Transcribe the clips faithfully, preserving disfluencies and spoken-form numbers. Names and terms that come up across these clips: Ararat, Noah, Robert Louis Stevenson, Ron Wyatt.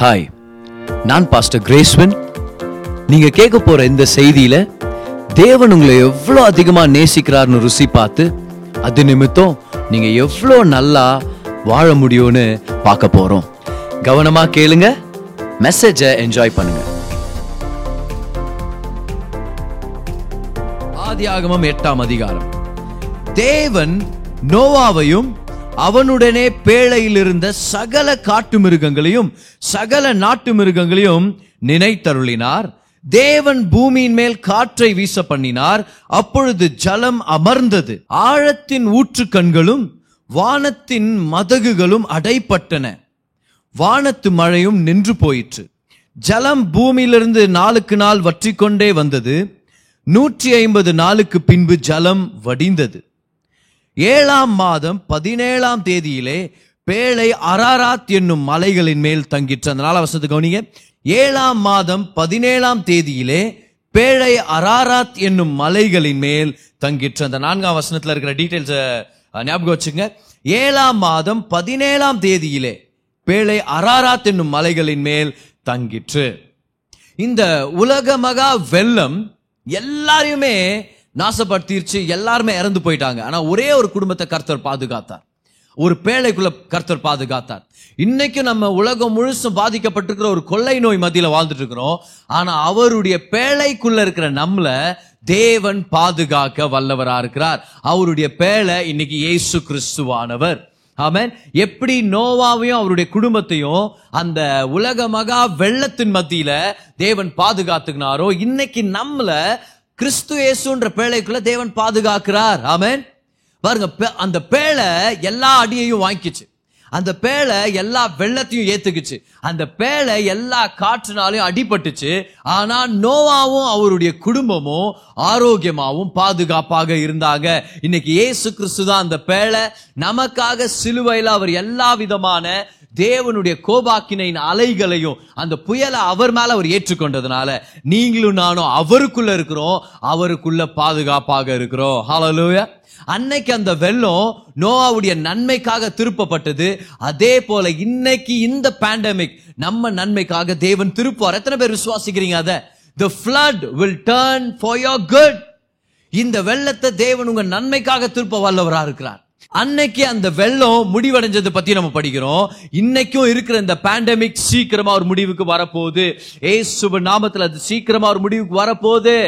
Hi, நான் pastor கிரேஸ்வன். நீங்கள் கேட்க போகிற இந்த செய்தியில் தேவன் உங்களை எவ்வளோ அதிகமாக நேசிக்கிறார்னு ருசி பார்த்து அது நிமித்தம் நீங்கள் எவ்வளோ நல்லா வாழ முடியும்னு பார்க்க போகிறோம். கவனமாக கேளுங்க, மெசேஜை என்ஜாய் பண்ணுங்க. ஆதியாகமம் எட்டாம் அதிகாரம். தேவன் நோவாவையும் அவனுடனே பேழையில் இருந்த சகல காட்டு மிருகங்களையும் சகல நாட்டு மிருகங்களையும் நினைத்தருளினார். தேவன் பூமியின் மேல் காற்றை வீச பண்ணினார். அப்பொழுது ஜலம் அமர்ந்தது. ஆழத்தின் ஊற்று கண்களும் வானத்தின் மதகுகளும் அடைப்பட்டன. வானத்து மழையும் நின்று போயிற்று. ஜலம் பூமியிலிருந்து நாளுக்கு நாள் வற்றிக்கொண்டே வந்தது. நூற்றி ஐம்பது நாளுக்கு பின்பு ஜலம் வடிந்தது. ஏழாம் மாதம் பதினேழாம் தேதியிலே பேழை அரராத் என்னும் மலைகளின் மேல் தங்கிற்று. அந்த நாலா வசனத்தை கவனிங்க. ஏழாம் மாதம் பதினேழாம் தேதியிலே பேழை அரராத் என்னும் மலைகளின் மேல் தங்கிற்று. அந்த நான்காம் வசனத்தில் இருக்கிற டீட்டெயில்ஸ் ஞாபகம் வச்சுங்க. ஏழாம் மாதம் பதினேழாம் தேதியிலே பேழை அரராத் என்னும் மலைகளின் மேல் தங்கிற்று. இந்த உலக மகா வெள்ளம் எல்லாரையுமே நாசப்படுத்திருச்சு. எல்லாருமே இறந்து போயிட்டாங்க. ஆனால் ஒரே ஒரு குடும்பத்தை கர்த்தர் பாதுகாத்தார். ஒரு பேழைக்குள்ள கர்த்தர் பாதுகாத்தார். இன்னைக்கு நம்ம உலகம் முழுசும் பாதிக்கப்பட்டிருக்கிற ஒரு கொள்ளை நோய் மத்தியில் வாழ்ந்துட்டு இருக்கிறோம். ஆனால் அவருடைய பேழைக்குள்ள இருக்கிற நம்மளை தேவன் பாதுகாக்க வல்லவராக இருக்கிறார். அவருடைய பேழை இன்னைக்கு இயேசு கிறிஸ்துவானவர். ஆமென். எப்படி நோவாவையும் அவருடைய குடும்பத்தையும் அந்த உலக மகா வெள்ளத்தின் மத்தியில தேவன் பாதுகாத்துக்கினாரோ, இன்னைக்கு நம்மளை கிறிஸ்து இயேசுன்ற பேழைக்குள்ள தேவன் பாதுகாக்கிறார். ஆமென். பாருங்க, அந்த பேழை எல்லா அடியையும் வாங்கிச்சு. அந்த பேழை எல்லா வெள்ளத்தையும் ஏத்துக்குச்சு. அந்த பேழை எல்லா காற்றுனாலையும் அடிபட்டுச்சு. ஆனா நோவாவும் அவருடைய குடும்பமும் ஆரோக்கியமாகவும் பாதுகாப்பாக இருந்தாங்க. இன்னைக்கு இயேசு கிறிஸ்து தான் அந்த பேழை. நமக்காக சிலுவையில் அவர் எல்லா விதமான தேவனுடைய கோபாக்கினையின் அலைகளையும் அந்த புயலை அவர் மேல அவர் ஏற்றுக்கொண்டதுனால நீங்களும் நானும் அவருக்குள்ள இருக்கிறோம். அவருக்குள்ள பாதுகாப்பாக இருக்கிறோம். ஹல்லேலூயா. அன்னைக்கு அந்த வெள்ளம் நோவாவுடைய நன்மைக்காக திருப்பப்பட்டது. அதே போல இன்னைக்கு இந்த பேண்டமிக் நம்ம நன்மைக்காக தேவன் திருப்புவார். எத்தனை பேர் விசுவாசிக்கிறீங்க அதை? The flood will turn for your good. இந்த வெள்ளத்தை தேவன் உங்க நன்மைக்காக திருப்ப வல்லவரா இருக்கிறார். அன்னைக்கு அந்த வெள்ளம் முடிவடைஞ்சது பத்தி நம்ம படிக்கிறோம். இன்னைக்கும் இருக்கிற இந்த பேண்டமிக் சீக்கிரமா ஒரு முடிவுக்கு வரப்போகுது. ஏசுப நாமத்துல அது சீக்கிரமா ஒரு முடிவுக்கு வரப்போகுது.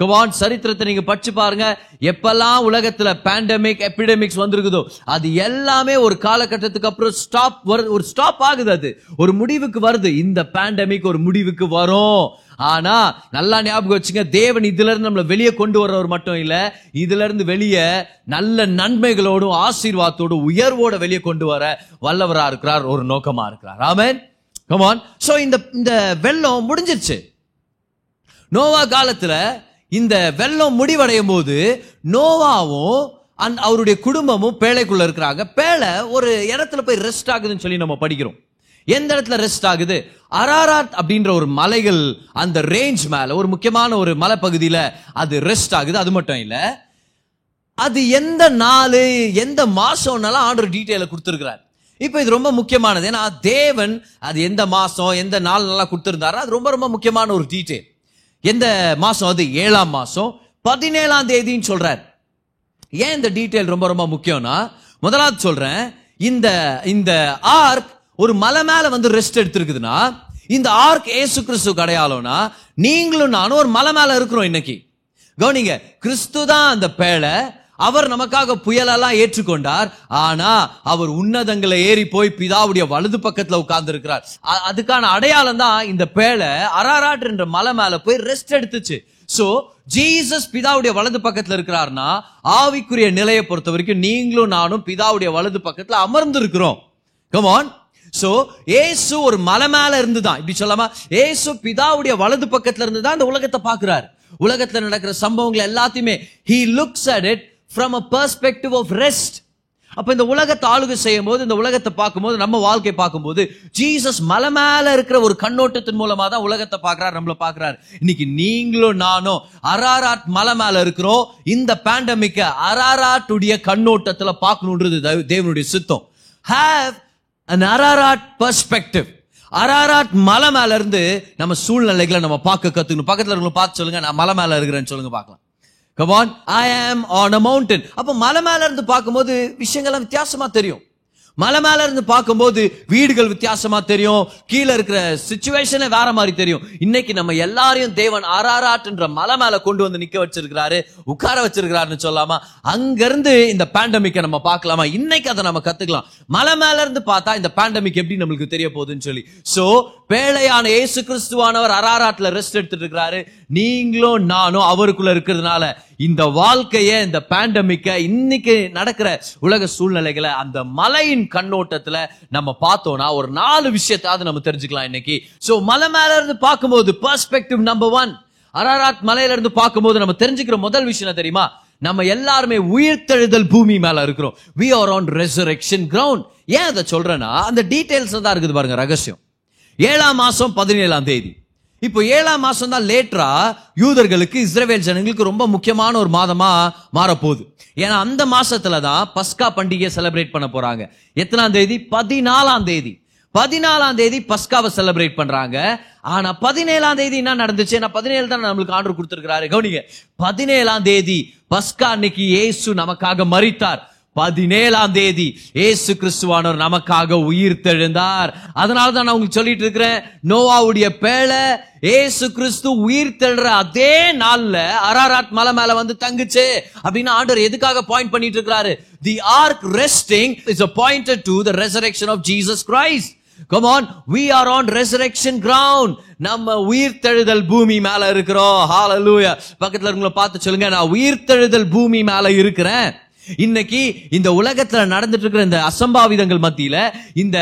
கவான் சரித்திரத்தை நீங்க படிச்சு பாருங்க. எப்பெல்லாம் உலகத்துல பேண்டமிக் எபிடமிக்ஸ் வந்திருக்குதோ அது எல்லாமே ஒரு காலகட்டத்துக்கு அப்புறம் ஸ்டாப் ஒரு ஸ்டாப் ஆகுது. அது ஒரு முடிவுக்கு வருது. இந்த பேண்டமிக் ஒரு முடிவுக்கு வரும். ஆனா நல்லா ஞாபகம் வச்சுங்க, தேவன் இதுல இருந்து நம்மளை வெளியே கொண்டு வர்றவர் மட்டும் இல்ல, இதுல இருந்து வெளியே நல்ல நன்மைகளோடும் ஆசீர்வாதத்தோடும் உயர்வோட வெளியே கொண்டு வர வல்லவரா இருக்கிறார். ஒரு நோக்கமா இருக்கிறார். ஆமென். கமான். சோ இந்த இந்த வெள்ளம் முடிஞ்சிருச்சு. நோவா காலத்துல இந்த வெள்ளம் முடிவடையும் போது நோவாவும் அண்ட் அவருடைய குடும்பமும் பேழைக்குள்ள இருக்கிறாங்க. பேழை ஒரு இடத்துல போய் ரெஸ்ட் ஆகுதுன்னு சொல்லி நம்ம படிக்கிறோம். எந்த இடத்துல ரெஸ்ட் ஆகுது? அரராத் அப்படின்ற ஒரு மலைகள் அந்த ரேஞ்ச் மேல ஒரு முக்கியமான ஒரு மலைப்பகுதியில அது ரெஸ்ட் ஆகுது. அது மட்டும் இல்ல, அது எந்த நாள் எந்த மாசம்னாலும் ஆண்டவர் டீட்டெயில கொடுத்திருக்கிறார். இப்போ இது ரொம்ப முக்கியமானது. ஏன்னா தேவன் அது எந்த மாசம் எந்த நாள் நல்லா கொடுத்திருந்தாரோ அது ரொம்ப ரொம்ப முக்கியமான ஒரு டீட்டெயில். எந்த மாசம் அது? ஏழாம் மாசம் பதினேழாம் தேதின்னு சொல்றார். ஏன் இந்த டீட்டெயில் ரொம்ப ரொம்ப முக்கியம்னா, முதலாவது சொல்றேன், இந்த இந்த ஆர்க் ஒரு மலை மேல வந்து ரெஸ்ட் எடுத்திருக்குதுன்னா, இந்த ஆர்க் ஏசு கிறிஸ்து அடையாளம்னா, நீங்களும் நானும் ஒரு மலை மேல இருக்கிறோம். இன்னைக்கு கவனிங்க, கிறிஸ்து தான் அந்த பேழை. அவர் நமக்காக புயலெல்லாம் ஏற்றுக்கொண்டார். ஆனா அவர் உன்னதங்களை ஏறி போய் பிதாவுடைய வலது பக்கத்துல உட்கார்ந்து இருக்கிறார். அதுக்கான அடையாளம் தான் இந்த பேழை அரராட் என்ற மலை மேல போய் ரெஸ்ட் எடுத்துச்சு. சோ ஜீசஸ் பிதாவுடைய வலது பக்கத்துல இருக்கிறார்னா, ஆவிக்குரிய நிலையை பொறுத்த வரைக்கும் நீங்களும் நானும் பிதாவுடைய வலது பக்கத்துல அமர்ந்து இருக்கிறோம். கமான். சோ ஏசு ஒரு மலை மேல இருந்துதான், இப்படி சொல்லாமா, ஏசு பிதாவுடைய வலது பக்கத்துல இருந்துதான் இந்த உலகத்தை பாக்குறாரு. உலகத்துல நடக்கிற சம்பவங்கள் எல்லாத்தையுமே he looks at it from a perspective of rest. அப்ப இந்த உலகத்தை ஆளுகை செய்யும் போது, இந்த உலகத்தை பார்க்கும்போது, நம்ம வாழ்க்கை பார்க்கும்போது, ஜீசஸ் மலை மேல இருக்கிற ஒரு கண்ணோட்டத்தின் மூலமா தான் உலகத்தை பார்க்கிறார், நம்மள பார்க்கிறார். இன்னைக்கு நீங்களும் நானும் அரராட் மலை மேல இருக்கிறோம். இந்த பேண்டமிக்க அரராட்டுடைய கண்ணோட்டத்துல பார்க்கணும்ன்றது தேவனுடைய சித்தம். Have an Ararat perspective. Ararat மலை மேல இருந்து நம்ம சூழ்நிலைகளை நம்ம பார்க்க கத்துக்கணும். பக்கத்துல இருக்கவங்க பார்த்து சொல்லுங்க, நான் மலை மேல இருக்கிறேன்னு சொல்லுங்க பார்க்கலாம். Come on, I am on a mountain. அப்ப மலை மேல இருந்து பார்க்கும்போது விஷயங்கள்லாம் வித்தியாசமா தெரியும். மலை மேல இருந்து பார்க்கும்போது வீடுகள் வித்தியாசமா தெரியும், கீழே இருக்கிற சிச்சுவேஷனே வேற மாதிரி தெரியும். இன்னைக்கு நம்ம எல்லாரையும் தேவன் அரராட்ன்ற மலை மேல கொண்டு வந்து நிக்க வச்சிருக்கிறாரு, உட்கார வச்சிருக்கிறாருன்னு சொல்லாமா? அங்கிருந்து இந்த பேண்டமிக்கை நம்ம பார்க்கலாமா? இன்னைக்கு அதை நம்ம கத்துக்கலாம். மலை மேல இருந்து பார்த்தா இந்த பேண்டமிக் எப்படி நம்மளுக்கு தெரிய போகுதுன்னு சொல்லி. சோ பேழையான இயேசு கிறிஸ்துவானவர் அரராட்ல ரெஸ்ட் எடுத்துட்டு இருக்கிறாரு. நீங்களும் நானும் அவருக்குள்ள இருக்கிறதுனால இந்த வாழ்க்கைய, இந்த பேண்டமிக்க, இன்னைக்கு நடக்கிற உலக சூழ்நிலைகளை அந்த மலையின் கண்ணோட்டத்துல நம்ம பார்த்தோம்னா ஒரு நாலு விஷயத்தாவது நம்ம தெரிஞ்சுக்கலாம் இன்னைக்கு. சோ மலை மேல இருந்து பார்க்கும்போது பெர்ஸ்பெக்டிவ் நம்பர் ஒன், அரராத் மலையில இருந்து பார்க்கும்போது நம்ம தெரிஞ்சுக்கிற முதல் விஷயம் தெரியுமா? நம்ம எல்லாருமே உயிர்த்தெழுதல் பூமி மேல இருக்கிறோம். We are on resurrection ground. ஏன் அதை சொல்றேன்னா அந்த டீடைல்ஸ் தான் இருக்குது பாருங்க ரகசியம். ஏழாம் மாசம் பதினேழாம் தேதி. இப்போ ஏழாம் மாசம் தான் லேட்டரா யூதர்களுக்கு, இஸ்ரவேல் ஜனங்களுக்கு ரொம்ப முக்கியமான ஒரு மாதமா மாறப்போகுது. ஏன்னா அந்த மாசத்துல தான் பஸ்கா பண்டிகையை செலிப்ரேட் பண்ண போறாங்க. எத்தனாம் தேதி? பதினாலாம் தேதி. பதினாலாம் தேதி பஸ்காவை செலிப்ரேட் பண்றாங்க. ஆனா பதினேழாம் தேதி என்ன நடந்துச்சு? ஏன்னா பதினேழு தான் நம்மளுக்கு ஆர்டர் கொடுத்திருக்கிறாரு. கவனிங்க, பதினேழாம் தேதி பஸ்கா அன்னைக்கு இயேசு நமக்காக மரித்தார். பதினேழாம் தேதி ஏசு கிறிஸ்துவானவர் நமக்காக உயிர் தெழுந்தார். அதனாலதான் நான் உங்களுக்கு சொல்லிட்டு இருக்கிறேன், நோவாவுடைய பேழை ஏசு கிறிஸ்து உயிர் தெழுற அதே நாள்ல அரராத் மலை மேல வந்து தங்குச்சு அப்படின்னு ஆண்டவர் எதுக்காக பாயிண்ட் பண்ணிட்டு இருக்கிறாரு? The ark resting is pointed to the resurrection of Jesus Christ. Come on, we are on resurrection ground. நம்ம உயிர்த்தெழுதல் பூமி மேல இருக்கிறோம். ஹalleluya. பக்கத்துல இருக்கவங்கள பார்த்து சொல்லுங்க, நான் உயிர்த்தெழுதல் பூமி மேல இருக்கிறேன். இன்னைக்கு இந்த உலகத்துல நடந்துட்டு இருக்கிற இந்த அசம்பாவிதங்கள் மத்தியில, இந்த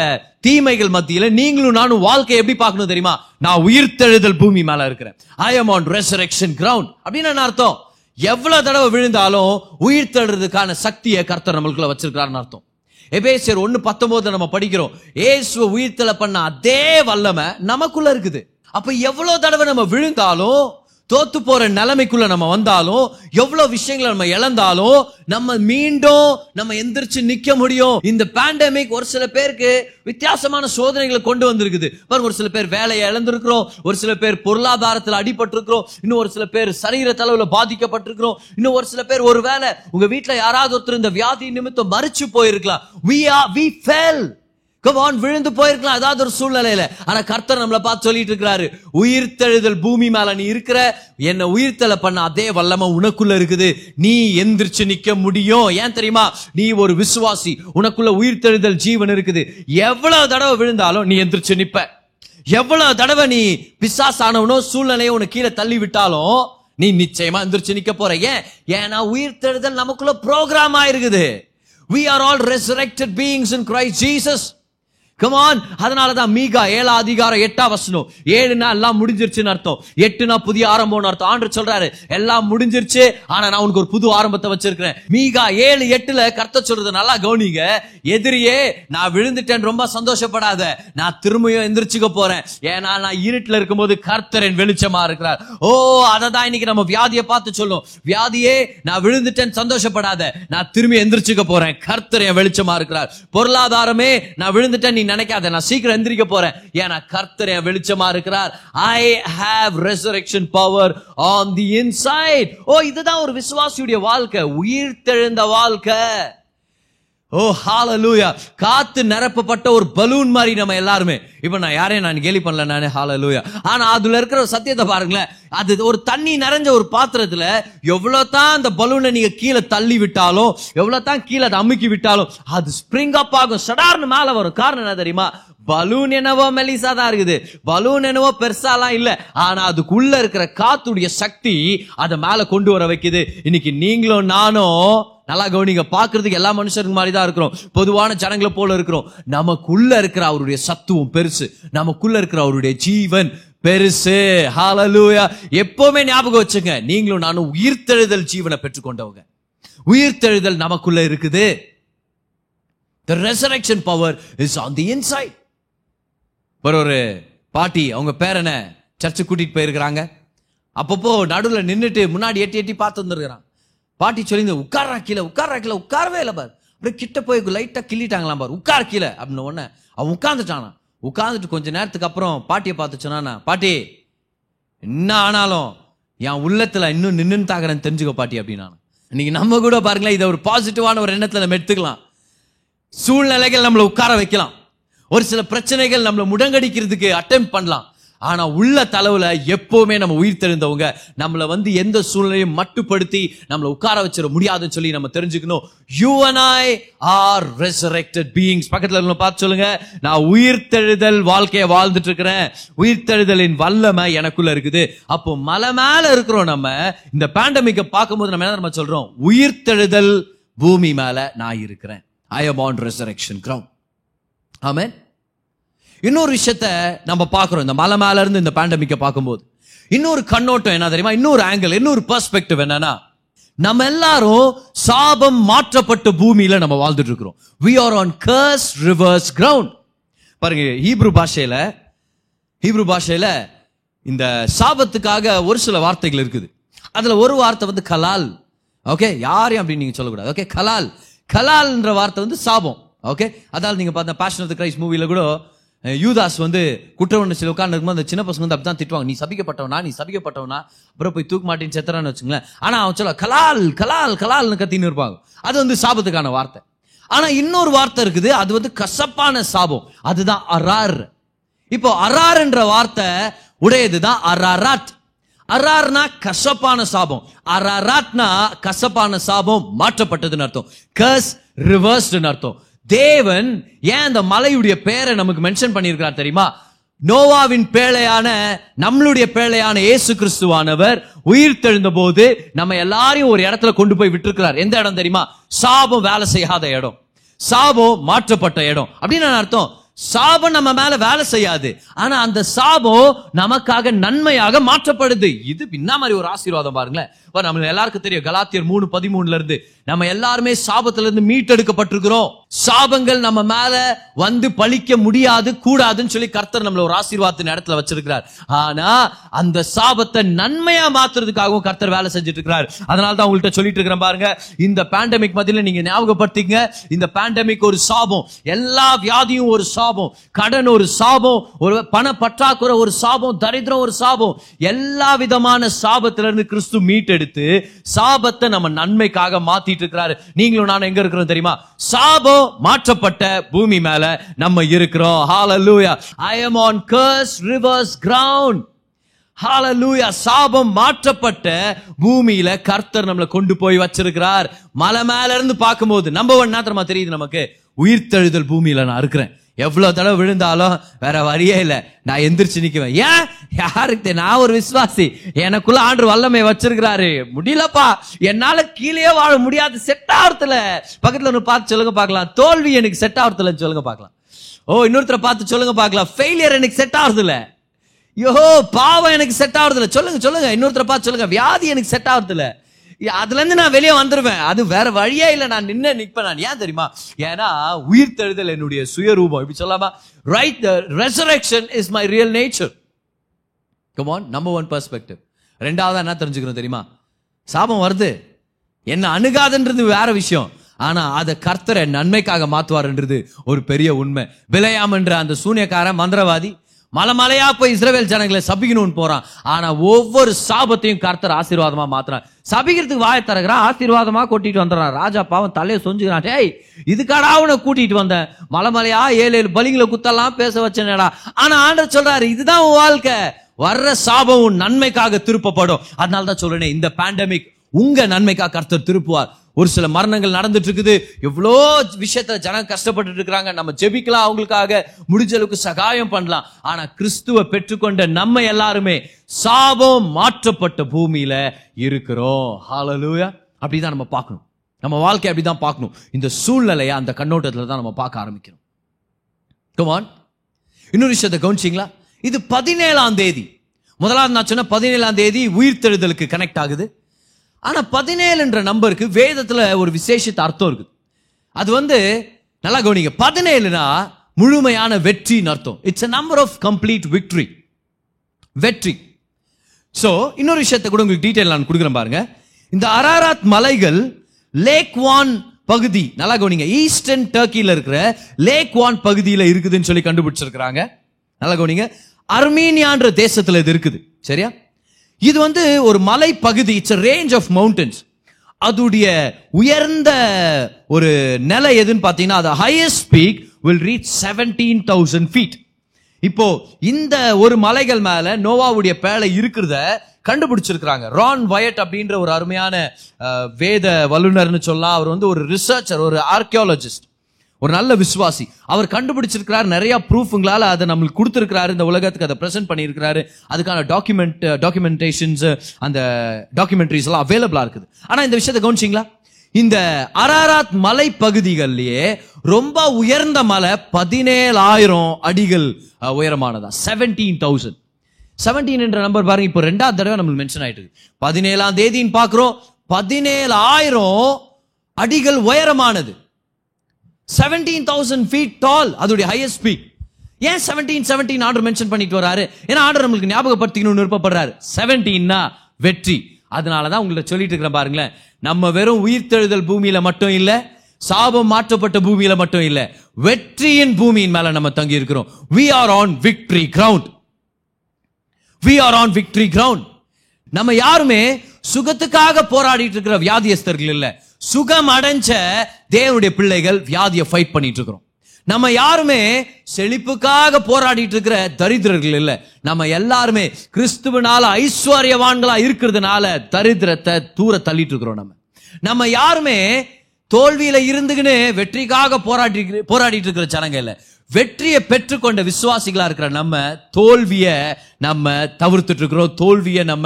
தீமைகள் மத்தியில நீங்களும் நானும் வாழ்க்கை எப்படி பார்க்கணும் தெரியுமா? நான் உயிர்த்தெழுதல் பூமி மேல இருக்கிறேன். I am on resurrection ground. அப்படின்னு என்ன அர்த்தம்? எவ்வளவு தடவை விழுந்தாலும் உயிர்த்தெழுறதுக்கான சக்தியை கர்த்தர் நம்மளுக்குள்ள வச்சிருக்காருன்னு அர்த்தம். எபேசியர் ஒன்னு பத்தொன்பதுல நம்ம படிக்கிறோம், இயேசுவை உயிர்த்தெழ பண்ண அதே வல்லமை நமக்குள்ள இருக்குது. அப்ப எவ்வளவு தடவை நம்ம விழுந்தாலும், தோத்து போற நிலைமைக்குள்ள நம்ம வந்தாலும், எவ்வளவு விஷயங்களை நம்ம இழந்தாலும் நம்ம மீண்டும் நம்ம எந்திரிச்சு நிக்க முடியும். இந்த பேண்டமிக் ஒரு சில பேருக்கு வித்தியாசமான சோதனைகளை கொண்டு வந்திருக்குது. ஒரு சில பேர் வேலையை இழந்திருக்கிறோம், ஒரு சில பேர் பொருளாதாரத்தில் அடிபட்டிருக்கிறோம், இன்னும் ஒரு சில பேர் சரீர தளவுல பாதிக்கப்பட்டிருக்கிறோம், இன்னும் ஒரு சில பேர் ஒருவேளை உங்க வீட்டுல யாராவது ஒருத்தர் இந்த வியாதி நிமித்தம் மறிச்சு போயிருக்கலாம். We are, we fell. Come on, விழுந்து போயிருக்கலாம் ஏதாவது ஒரு சூழ்நிலையில. ஆனா கர்த்தர் நம்மளை பார்த்து சொல்லிட்டு இருக்கிறாரு, உயிர்த்தெழுதல் பூமி மேல நீ இருக்கிற, என்ன உயிர்த்தெழ பண்ண அதே வல்லமை உனக்குள்ள இருக்குது, நீ எந்திரிச்சு நிக்க முடியும். ஏன் தெரியுமா? நீ ஒரு விசுவாசி, உனக்குள்ள உயிர்த்தெழுதல் ஜீவன் இருக்குது. எவ்வளவு தடவை விழுந்தாலும் நீ எந்திரிச்சு நிப்ப. எவ்வளவு தடவை நீ பிசாசானவனோ சூழ்நிலையோ உனக்கு கீழே தள்ளி விட்டாலும் நீ நிச்சயமா எந்திரிச்சு நிக்க போற. ஏன்? ஏன்னா உயிர்த்தெழுதல் நமக்குள்ள ப்ரோக்ராம் ஆயிருக்குது. We are all resurrected beings in Christ Jesus. Come on. அதனாலதான் மீகா ஏழா அதிகாரம் எட்டா வசனம், ஏழுனா எல்லாம் முடிஞ்சிருச்சுன்னு அர்த்தம், எட்டுனா புதிய ஆரம்பம்னு அர்த்தம். ஆண்டவர் சொல்றாரு எல்லாம் முடிஞ்சிருச்சு, ஆனா நான் உனக்கு ஒரு புது ஆரம்பத்தை வச்சிருக்கிறேன். மீகா ஏழு எட்டுல கர்த்தர் சொல்றது நல்லா கவனிங்க, எதிரியே நான் விழுந்துட்டேன் ரொம்ப சந்தோஷப்படாத, நான் திரும்பியும் எந்திரிச்சுக்க போறேன். ஏன்னா நான் இருட்டுல இருக்கும்போது கர்த்தர் என் வெளிச்சமா இருக்கிறார். ஓ, அததான் இன்னைக்கு நம்ம வியாதியை பார்த்து சொல்லும், வியாதியே நான் விழுந்துட்டேன் சந்தோஷப்படாத, நான் திரும்பி எந்திரிச்சுக்க போறேன், கர்த்தர் என் வெளிச்சமா இருக்கிறார். பொருளாதாரமே நான் விழுந்துட்டேன் நீ நினைக்காத, நான் சீக்கிரம் எந்திரிக்க போறேன், ஏன்னா கர்த்தர் என் வெளிச்சமா இருக்கிறார். I have resurrection power on the inside. ஓ, இதுதான் ஒரு விசுவாசியுடைய வாழ்க்கை, உயிர்த்தெழுந்த வாழ்க்கை. ஓ ஹalleluya. காத்து நிரப்பப்பட்ட ஒரு பலூன் மாதிரி நம்ம எல்லாருமே. இப்ப நான் யாரையும் நான் கேலி பண்ணல நானே, ஹalleluya. ஆனா அதுல இருக்கிற ஒரு சத்தியத்தை பாருங்களேன், அது ஒரு தண்ணி நிறைஞ்ச ஒரு பாத்திரத்துல எவ்வளவு தான் அந்த பலூனை நீங்க கீழே தள்ளி விட்டாலும், எவ்வளவு தான் கீழே அதை அமுக்கி விட்டாலும், அது ஸ்பிரிங் அப் ஆகும், சடார்னு மேல வரும். காரணம் என்ன தெரியுமா? பலூன் என்னவோ மெலிசா தான் இருக்குது, பலூன் என்னவோ பெருசாலாம் இல்ல, ஆனா அதுக்குள்ள இருக்கிற காத்துடைய சக்தி அதை மேல கொண்டு வர வைக்குது. இன்னைக்கு நீங்களும் நானும் நல்லா கவனிங்க, பாக்குறதுக்கு எல்லா மனுஷருக்கு மாதிரி தான் இருக்கிறோம், பொதுவான ஜனங்களை போல இருக்கிறோம். நமக்குள்ள இருக்கிற அவருடைய சத்துவம் பெருசு, நமக்குள்ள இருக்கிற அவருடைய ஜீவன் பெருசு. ஹalleluya. எப்பவுமே ஞாபகம் வச்சுங்க, நீங்களும் நானும் உயிர்த்தெழுதல் ஜீவனை பெற்றுக்கொண்டவங்க. உயிர்த்தெழுதல் நமக்குள்ள இருக்குது. The resurrection power is on the inside. ஒரு பாட்டி அவங்க பேரனை சர்ச்சு கூட்டிட்டு போயிருக்கிறாங்க. அப்பப்போ நடுவில் நின்றுட்டு முன்னாடி எட்டி எட்டி பார்த்து வந்துருக்கிறான். பாட்டி சொல்லி உட்காரா கீழே, உட்காரா கீழே, உட்காரவே இல்லை பாரு. அப்படியே கிட்ட போய் லைட்டா கிள்ளிட்டாங்களாம் பாரு, உட்கார கீழே அப்படின்னு. உடனே அவன் உட்கார்ந்துட்டானா, உட்காந்துட்டு கொஞ்ச நேரத்துக்கு அப்புறம் பாட்டியை பார்த்து சொன்னா, பாட்டி என்ன ஆனாலும் என் உள்ளத்தில் இன்னும் நின்று தாக்குறேன்னு தெரிஞ்சுக்கோ பாட்டி அப்படின்னா. இன்னைக்கு நம்ம கூட பாருங்களேன், இதை ஒரு பாசிட்டிவான ஒரு எண்ணத்தில் நம்ம எடுத்துக்கலாம். சூழ்நிலைகள் நம்மளை உட்கார வைக்கலாம், ஒரு சில பிரச்சனைகள் நம்மளை முடங்கடிக்கிறதுக்கு அட்டெம்ப்ட் பண்ணலாம். ஆனா உள்ள தளவுல எப்பவுமே நம்ம உயிர் தெரிந்தவங்க. நம்மளை வந்து எந்த சூழ்நிலையும் மட்டுப்படுத்தி நம்மளை உட்கார வச்சிட முடியாதுன்னு சொல்லி நம்ம தெரிஞ்சுக்கணும். You and I are resurrected beings. பக்கத்துல பார்த்து சொல்லுங்க, நான் உயிர் தெழுதல் வாழ்க்கையை வாழ்ந்துட்டு இருக்கிறேன், உயிர் தெழுதலின் வல்லமை எனக்குள்ள இருக்குது. அப்போ மலை மேல இருக்கிறோம். நம்ம இந்த பேண்டமிக்கை பார்க்கும்போது நம்ம என்ன நம்ம சொல்றோம், உயிர் தெழுதல் பூமி மேல நான் இருக்கிறேன். I am on resurrection ground. Amen. இன்னொரு விஷயத்த நம்ம பார்க்கிறோம் இந்த மலை மேல இருந்து இந்த பேண்டமிக்கை பார்க்கும்போது. இன்னொரு கண்ணோட்டம் என்ன தெரியுமா, இன்னொரு ஆங்கிள், இன்னொரு பெர்ஸ்பெக்டிவ் என்னன்னா, நம்ம எல்லாரும் சாபம் மாற்றப்பட்ட பூமியில நம்ம வாழ்ந்துட்டு இருக்கிறோம். We are on curse reverse ground. பாருங்க, ஹீப்ரு பாஷையில ஹீப்ரு பாஷையில இந்த சாபத்துக்காக ஒரு சில வார்த்தைகள் இருக்குது. அதுல ஒரு வார்த்தை வந்து கலால். ஓகே, யாரையும் அப்படின்னு நீங்க சொல்லக்கூடாது. ஓகே, கலால் கலால்ன்ற வார்த்தை வந்து சாபம். ஓகே, அதாவது நீங்க பார்த்தா பாஷன் ஆஃப் தி கிரைஸ்ட் மூவில கூட யூதாஸ் வந்து குற்றவன்சில் உட்கார்ந்து இருக்கும்போது அந்த சின்ன பசங்க வந்து அப்படிதான் திட்டுவாங்க, நீ சபிக்கப்பட்டவனா நீ சபிக்கப்பட்டவனா அப்புறம் போய் தூக்கு மாட்டின்னு செத்துறான்னு வச்சுங்களேன். ஆனா அவன் சொல்ல கலால் கலால் கலால்னு கத்தின்னு இருப்பாங்க. அது வந்து சாபத்துக்கான வார்த்தை. ஆனா இன்னொரு வார்த்தை இருக்குது, அது வந்து கசப்பான சாபம், அதுதான் அரார். இப்போ அரார் என்ற வார்த்தை உடையதுதான் அரராட். அரார்னா கசப்பான சாபம், அரராட்னா கசப்பான சாபம் மாற்றப்பட்டதுன்னு அர்த்தம், கர்ஸ் ரிவர்ஸ்டுன்னு அர்த்தம். தேவன் ஏன் அந்த மலையுடைய பேரை நமக்கு மென்ஷன் பண்ணியிருக்கிறார் தெரியுமா? நோவாவின் பேழையான நம்மளுடைய பேழையான இயேசு கிறிஸ்துவானவர் உயிர் தெழுந்த போது நம்ம எல்லாரையும் ஒரு இடத்துல கொண்டு போய் விட்டுருக்கிறார். எந்த இடம் தெரியுமா? சாபம் வேலை செய்யாத இடம், சாபம் மாற்றப்பட்ட இடம். அப்படின்னு அர்த்தம், சாபம் நம்ம மேல வேலை செய்யாது, ஆனா அந்த சாபம் நமக்காக நன்மையாக மாற்றப்படுது. இது என்ன மாதிரி ஒரு ஆசீர்வாதம் பாருங்களேன். நம்ம எல்லாருக்கும் தெரியும், கலாத்தியர் மூணு பதிமூணுல இருந்து நம்ம எல்லாருமே சாபத்துல இருந்து மீட்டெடுக்கப்பட்டிருக்கிறோம். சாபங்கள் நம்ம மேல வந்து பழிக்க முடியாது கூடாதுன்னு சொல்லி கர்த்தர் நம்மள ஒரு ஆசீர்வாதத்தின் இடத்துல வச்சிருக்கிறார். ஆனா அந்த சாபத்தை நன்மையா மாத்துறதுக்காகவும் கர்த்தர் வேலை செஞ்சுட்டு இருக்கிறார். அதனாலதான் உங்கள்கிட்ட சொல்லிட்டு இருக்கிறேன் பாருங்க, இந்த பேண்டமிக் மத்தியில நீங்க ஞாபகப்படுத்திங்க, இந்த பேண்டமிக் ஒரு சாபம், எல்லா வியாதியும் ஒரு சாபம், கடன் ஒரு சாபம், ஒரு பண பற்றாக்குறை ஒரு சாபம், தரித்திரம் ஒரு சாபம். எல்லா விதமான சாபத்திலிருந்து கிறிஸ்து மீட்டெடுத்து சாபத்தை நம்ம நன்மைக்காக மாத்திட்டு இருக்கிறாரு. நீங்களும் நான் எங்க இருக்கிறோம் தெரியுமா? சாபம் மாற்றப்பட்ட பூமி மேல நம்ம இருக்கிறோம். ஹalleluya, I am on curse reverse ground. ஹalleluya, சாபம் மாற்றப்பட்ட பூமியில கர்த்தர் நம்மளை கொண்டு போய் வச்சிருக்கிறார். மலை மேல இருந்து பாக்கும்போது நம்பர் ஒன் நாத்திரமா தெரியுது நமக்கு, உயிர்த்தெழுதல் பூமியில நான் இருக்கிறேன். எவ்வளவு தடவை விழுந்தாலும் வேற வழியே இல்லை, நான் எந்திரிச்சு நிக்குவேன். ஏன்? யாருக்கு? நான் ஒரு விசுவாசி, எனக்குள்ள ஆண்டு வல்லமை வச்சிருக்கிறாரு. முடியலப்பா, என்னால கீழே வாழ முடியாது, செட் ஆகறதுல. பக்கத்துல ஒன்று பார்த்து சொல்லுங்க பாக்கலாம், தோல்வி எனக்கு செட் ஆகறதுலன்னு சொல்லுங்க பாக்கலாம். ஓ, இன்னொருத்தரை பார்த்து சொல்லுங்க பாக்கலாம், ஃபெயிலியர் எனக்கு செட் ஆகறதுல. யோஹோ, பாவம் எனக்கு செட் ஆகறதுல. சொல்லுங்க சொல்லுங்க, இன்னொருத்தரை பார்த்து சொல்லுங்க, வியாதி எனக்கு செட் ஆகறதுல, அதுல இருந்து நான் வெளியே வந்துருவேன், அது வேற வழியே இல்ல, நான் நின்று நிற்பேன். நான் ஏன் தெரியுமா? ஏன்னா உயிர் தெழுதல் என்னுடைய சுயரூபம். இப்படி சொல்லாமா? Right, resurrection is my real nature. Come on, number one perspective. ரெண்டாவது என்ன தெரிஞ்சுக்கிறோம் தெரியுமா? சாபம் வருது, என்ன அணுகாதுன்றது வேற விஷயம், ஆனா அதை கர்த்தரை நன்மைக்காக மாத்துவார்ன்றது ஒரு பெரிய உண்மை. பிலையாம் என்ற அந்த சூனியக்கார மந்திரவாதி மலை மலையா போய் இஸ்ரவேல் ஜனங்களை சபிக்கணும்னு போறான். ஆனா ஒவ்வொரு சாபத்தையும் கர்த்தர் ஆசீர்வாதமா மாத்துறான். சபிக்கிறதுக்கு வாயை திறக்கிறான், ஆசீர்வாதமா கொட்டிட்டு வந்துடுறான். ராஜா பாவம் தலையை சொஞ்சுக்கிறான். ஏய், இதுக்காடா அவனை கூட்டிட்டு வந்தேன், மலை மலையா ஏழு ஏழு பலிங்களை குத்தெல்லாம் பேச வச்சேனேடா. ஆனா ஆண்டவர் சொல்றாரு, இதுதான் உன் வாழ்க்கை, வர்ற சாபம் நன்மைக்காக திருப்பப்படும். அதனால தான் சொல்றேன், இந்த பேண்டமிக் உங்க நன்மைக்காக கர்த்தர் திருப்புவார். ஒரு சில மரணங்கள் நடந்துட்டு இருக்குது, எவ்வளோ விஷயத்துல ஜனம் கஷ்டப்பட்டு இருக்கிறாங்க. நம்ம ஜெபிக்கலாம், அவங்களுக்காக முடிஞ்ச அளவுக்கு சகாயம் பண்ணலாம். ஆனா கிறிஸ்துவை பெற்றுக்கொண்ட நம்ம எல்லாருமே சாபம் மாற்றப்பட்ட பூமியில இருக்கிறோம். ஹalleluya. அப்படிதான் நம்ம பார்க்கணும், நம்ம வாழ்க்கை அப்படிதான் பார்க்கணும். இந்த சூழ்நிலையா அந்த கண்ணோட்டத்துல தான் நம்ம பார்க்க ஆரம்பிக்கணும். Come on, இன்னொரு விஷயத்தை கவனிச்சிங்களா? இது பதினேழாம் தேதி முதலாவது நான் சொன்ன பதினேழாம் தேதி உயிர்த்தெழுதலுக்கு கனெக்ட் ஆகுது. ஆனா பதினேழுன்ற நம்பருக்கு வேதத்துல ஒரு விசேஷித்த அர்த்தம் இருக்குது. அது வந்து நல்லா கவனிங்க, பதினேழுனா முழுமையான வெற்றின்னு அர்த்தம். It's a number of complete victory, வெற்றி. சோ இன்னொரு விஷயத்தை கூட உங்களுக்கு டீடைல் நான் கொடுக்குறேன் பாருங்க. இந்த அரராத் மலைகள் லேக்வான் பகுதி, நல்லா கவனிங்க, ஈஸ்டர்ன் டர்க்கியில் இருக்கிற லேக் வான் பகுதியில் இருக்குதுன்னு சொல்லி கண்டுபிடிச்சிருக்கிறாங்க. நல்லா கவனிங்க, அர்மீனியான்ற தேசத்தில் இது இருக்குது. சரியா, இது வந்து ஒரு மலை பகுதி, it's a range of mountains. அதுடைய உயர்ந்த ஒரு நிலை எதுன்னு பார்த்தீங்கன்னா, அது highest peak will reach seventeen thousand feet. இப்போ இந்த ஒரு மலைகள் மேல நோவாவுடைய பேழை இருக்கிறத கண்டுபிடிச்சிருக்கிறாங்க. ரான் வயட் அப்படின்ற ஒரு அருமையான வேத வல்லுநர்னு சொல்லலாம். அவர் வந்து ஒரு ரிசர்ச்சர், ஒரு ஆர்கியாலஜிஸ்ட், ஒரு நல்ல விசுவாசி. அவர் கண்டுபிடிச்சிருக்கிறார், நிறைய ப்ரூஃபுங்களால அதை நம்மளுக்கு கொடுத்திருக்கிறாரு, இந்த உலகத்துக்கு அதை பிரசென்ட் பண்ணியிருக்கிறாரு. அதுக்கான டாக்குமெண்ட் டாக்குமெண்டேஷன்ஸ் அந்த டாக்குமெண்ட்ரிஸ் எல்லாம் அவைலபிளா இருக்குது. ஆனா இந்த விஷயத்தை கவனிச்சிங்களா, இந்த அரராத் மலை பகுதிகளிலேயே ரொம்ப உயர்ந்த மலை பதினேழாயிரம் அடிகள் உயரமானதா, செவன்டீன் தௌசண்ட் செவன்டீன் என்ற நம்பர் பாருங்க, இப்போ ரெண்டாவது தடவை நம்மளுக்கு மென்ஷன் ஆயிட்டு இருக்கு. பதினேழாம் தேதின்னு பாக்குறோம், பதினேழாயிரம் அடிகள் உயரமானது, செவன்டீன் தௌசண்ட் ஃபீட் டால், அதோடைய ஹையஸ்ட் பீக். ஏன் செவன்டீன் செவன்டீன் ஆர்டர் மென்ஷன் பண்ணிட்டு வராரு? ஏன்னா ஆர்டர் நம்மளுக்கு ஞாபகப்படுத்திக்கணும்னு விருப்பப்படுறாரு. செவன்டீன்னா வெற்றி. அதனாலதான் உங்களை சொல்லிட்டு இருக்கிற பாருங்களேன், நம்ம வெறும் உயிர்த்தெழுதல் பூமியில மட்டும் இல்ல, சாபம் மாற்றப்பட்ட பூமியில மட்டும் இல்ல, வெற்றியின் பூமியின் மேல நம்ம தங்கி இருக்கிறோம். We are on victory ground. We are on victory ground. நம்ம யாருமே சுகத்துக்காக போராடிட்டு இருக்கிற வியாதியஸ்தர்கள் இல்ல, சுகம் அடைஞ்ச தேவனுடைய பிள்ளைகள் வியாதியை ஃபைட் பண்ணிட்டு இருக்கிறோம். நம்ம யாருமே செழிப்புக்காக போராடிட்டு இருக்கிற தரித்திரர்கள் இல்ல, நம்ம எல்லாருமே கிறிஸ்துவனால ஐஸ்வர்யவான்களா இருக்கிறதுனால தரித்திரத்தை தூர தள்ளிட்டு இருக்கிறோம். நம்ம நம்ம யாருமே தோல்வியில இருந்துகின்னு வெற்றிக்காக போராடி போராடிட்டு இருக்கிற ஜனங்க இல்ல, வெற்றியை பெற்றுக்கொண்ட விசுவாசிகளா இருக்கிற நம்ம தோல்விய நம்ம தவிர்த்துட்டு இருக்கிறோம், தோல்வியை நம்ம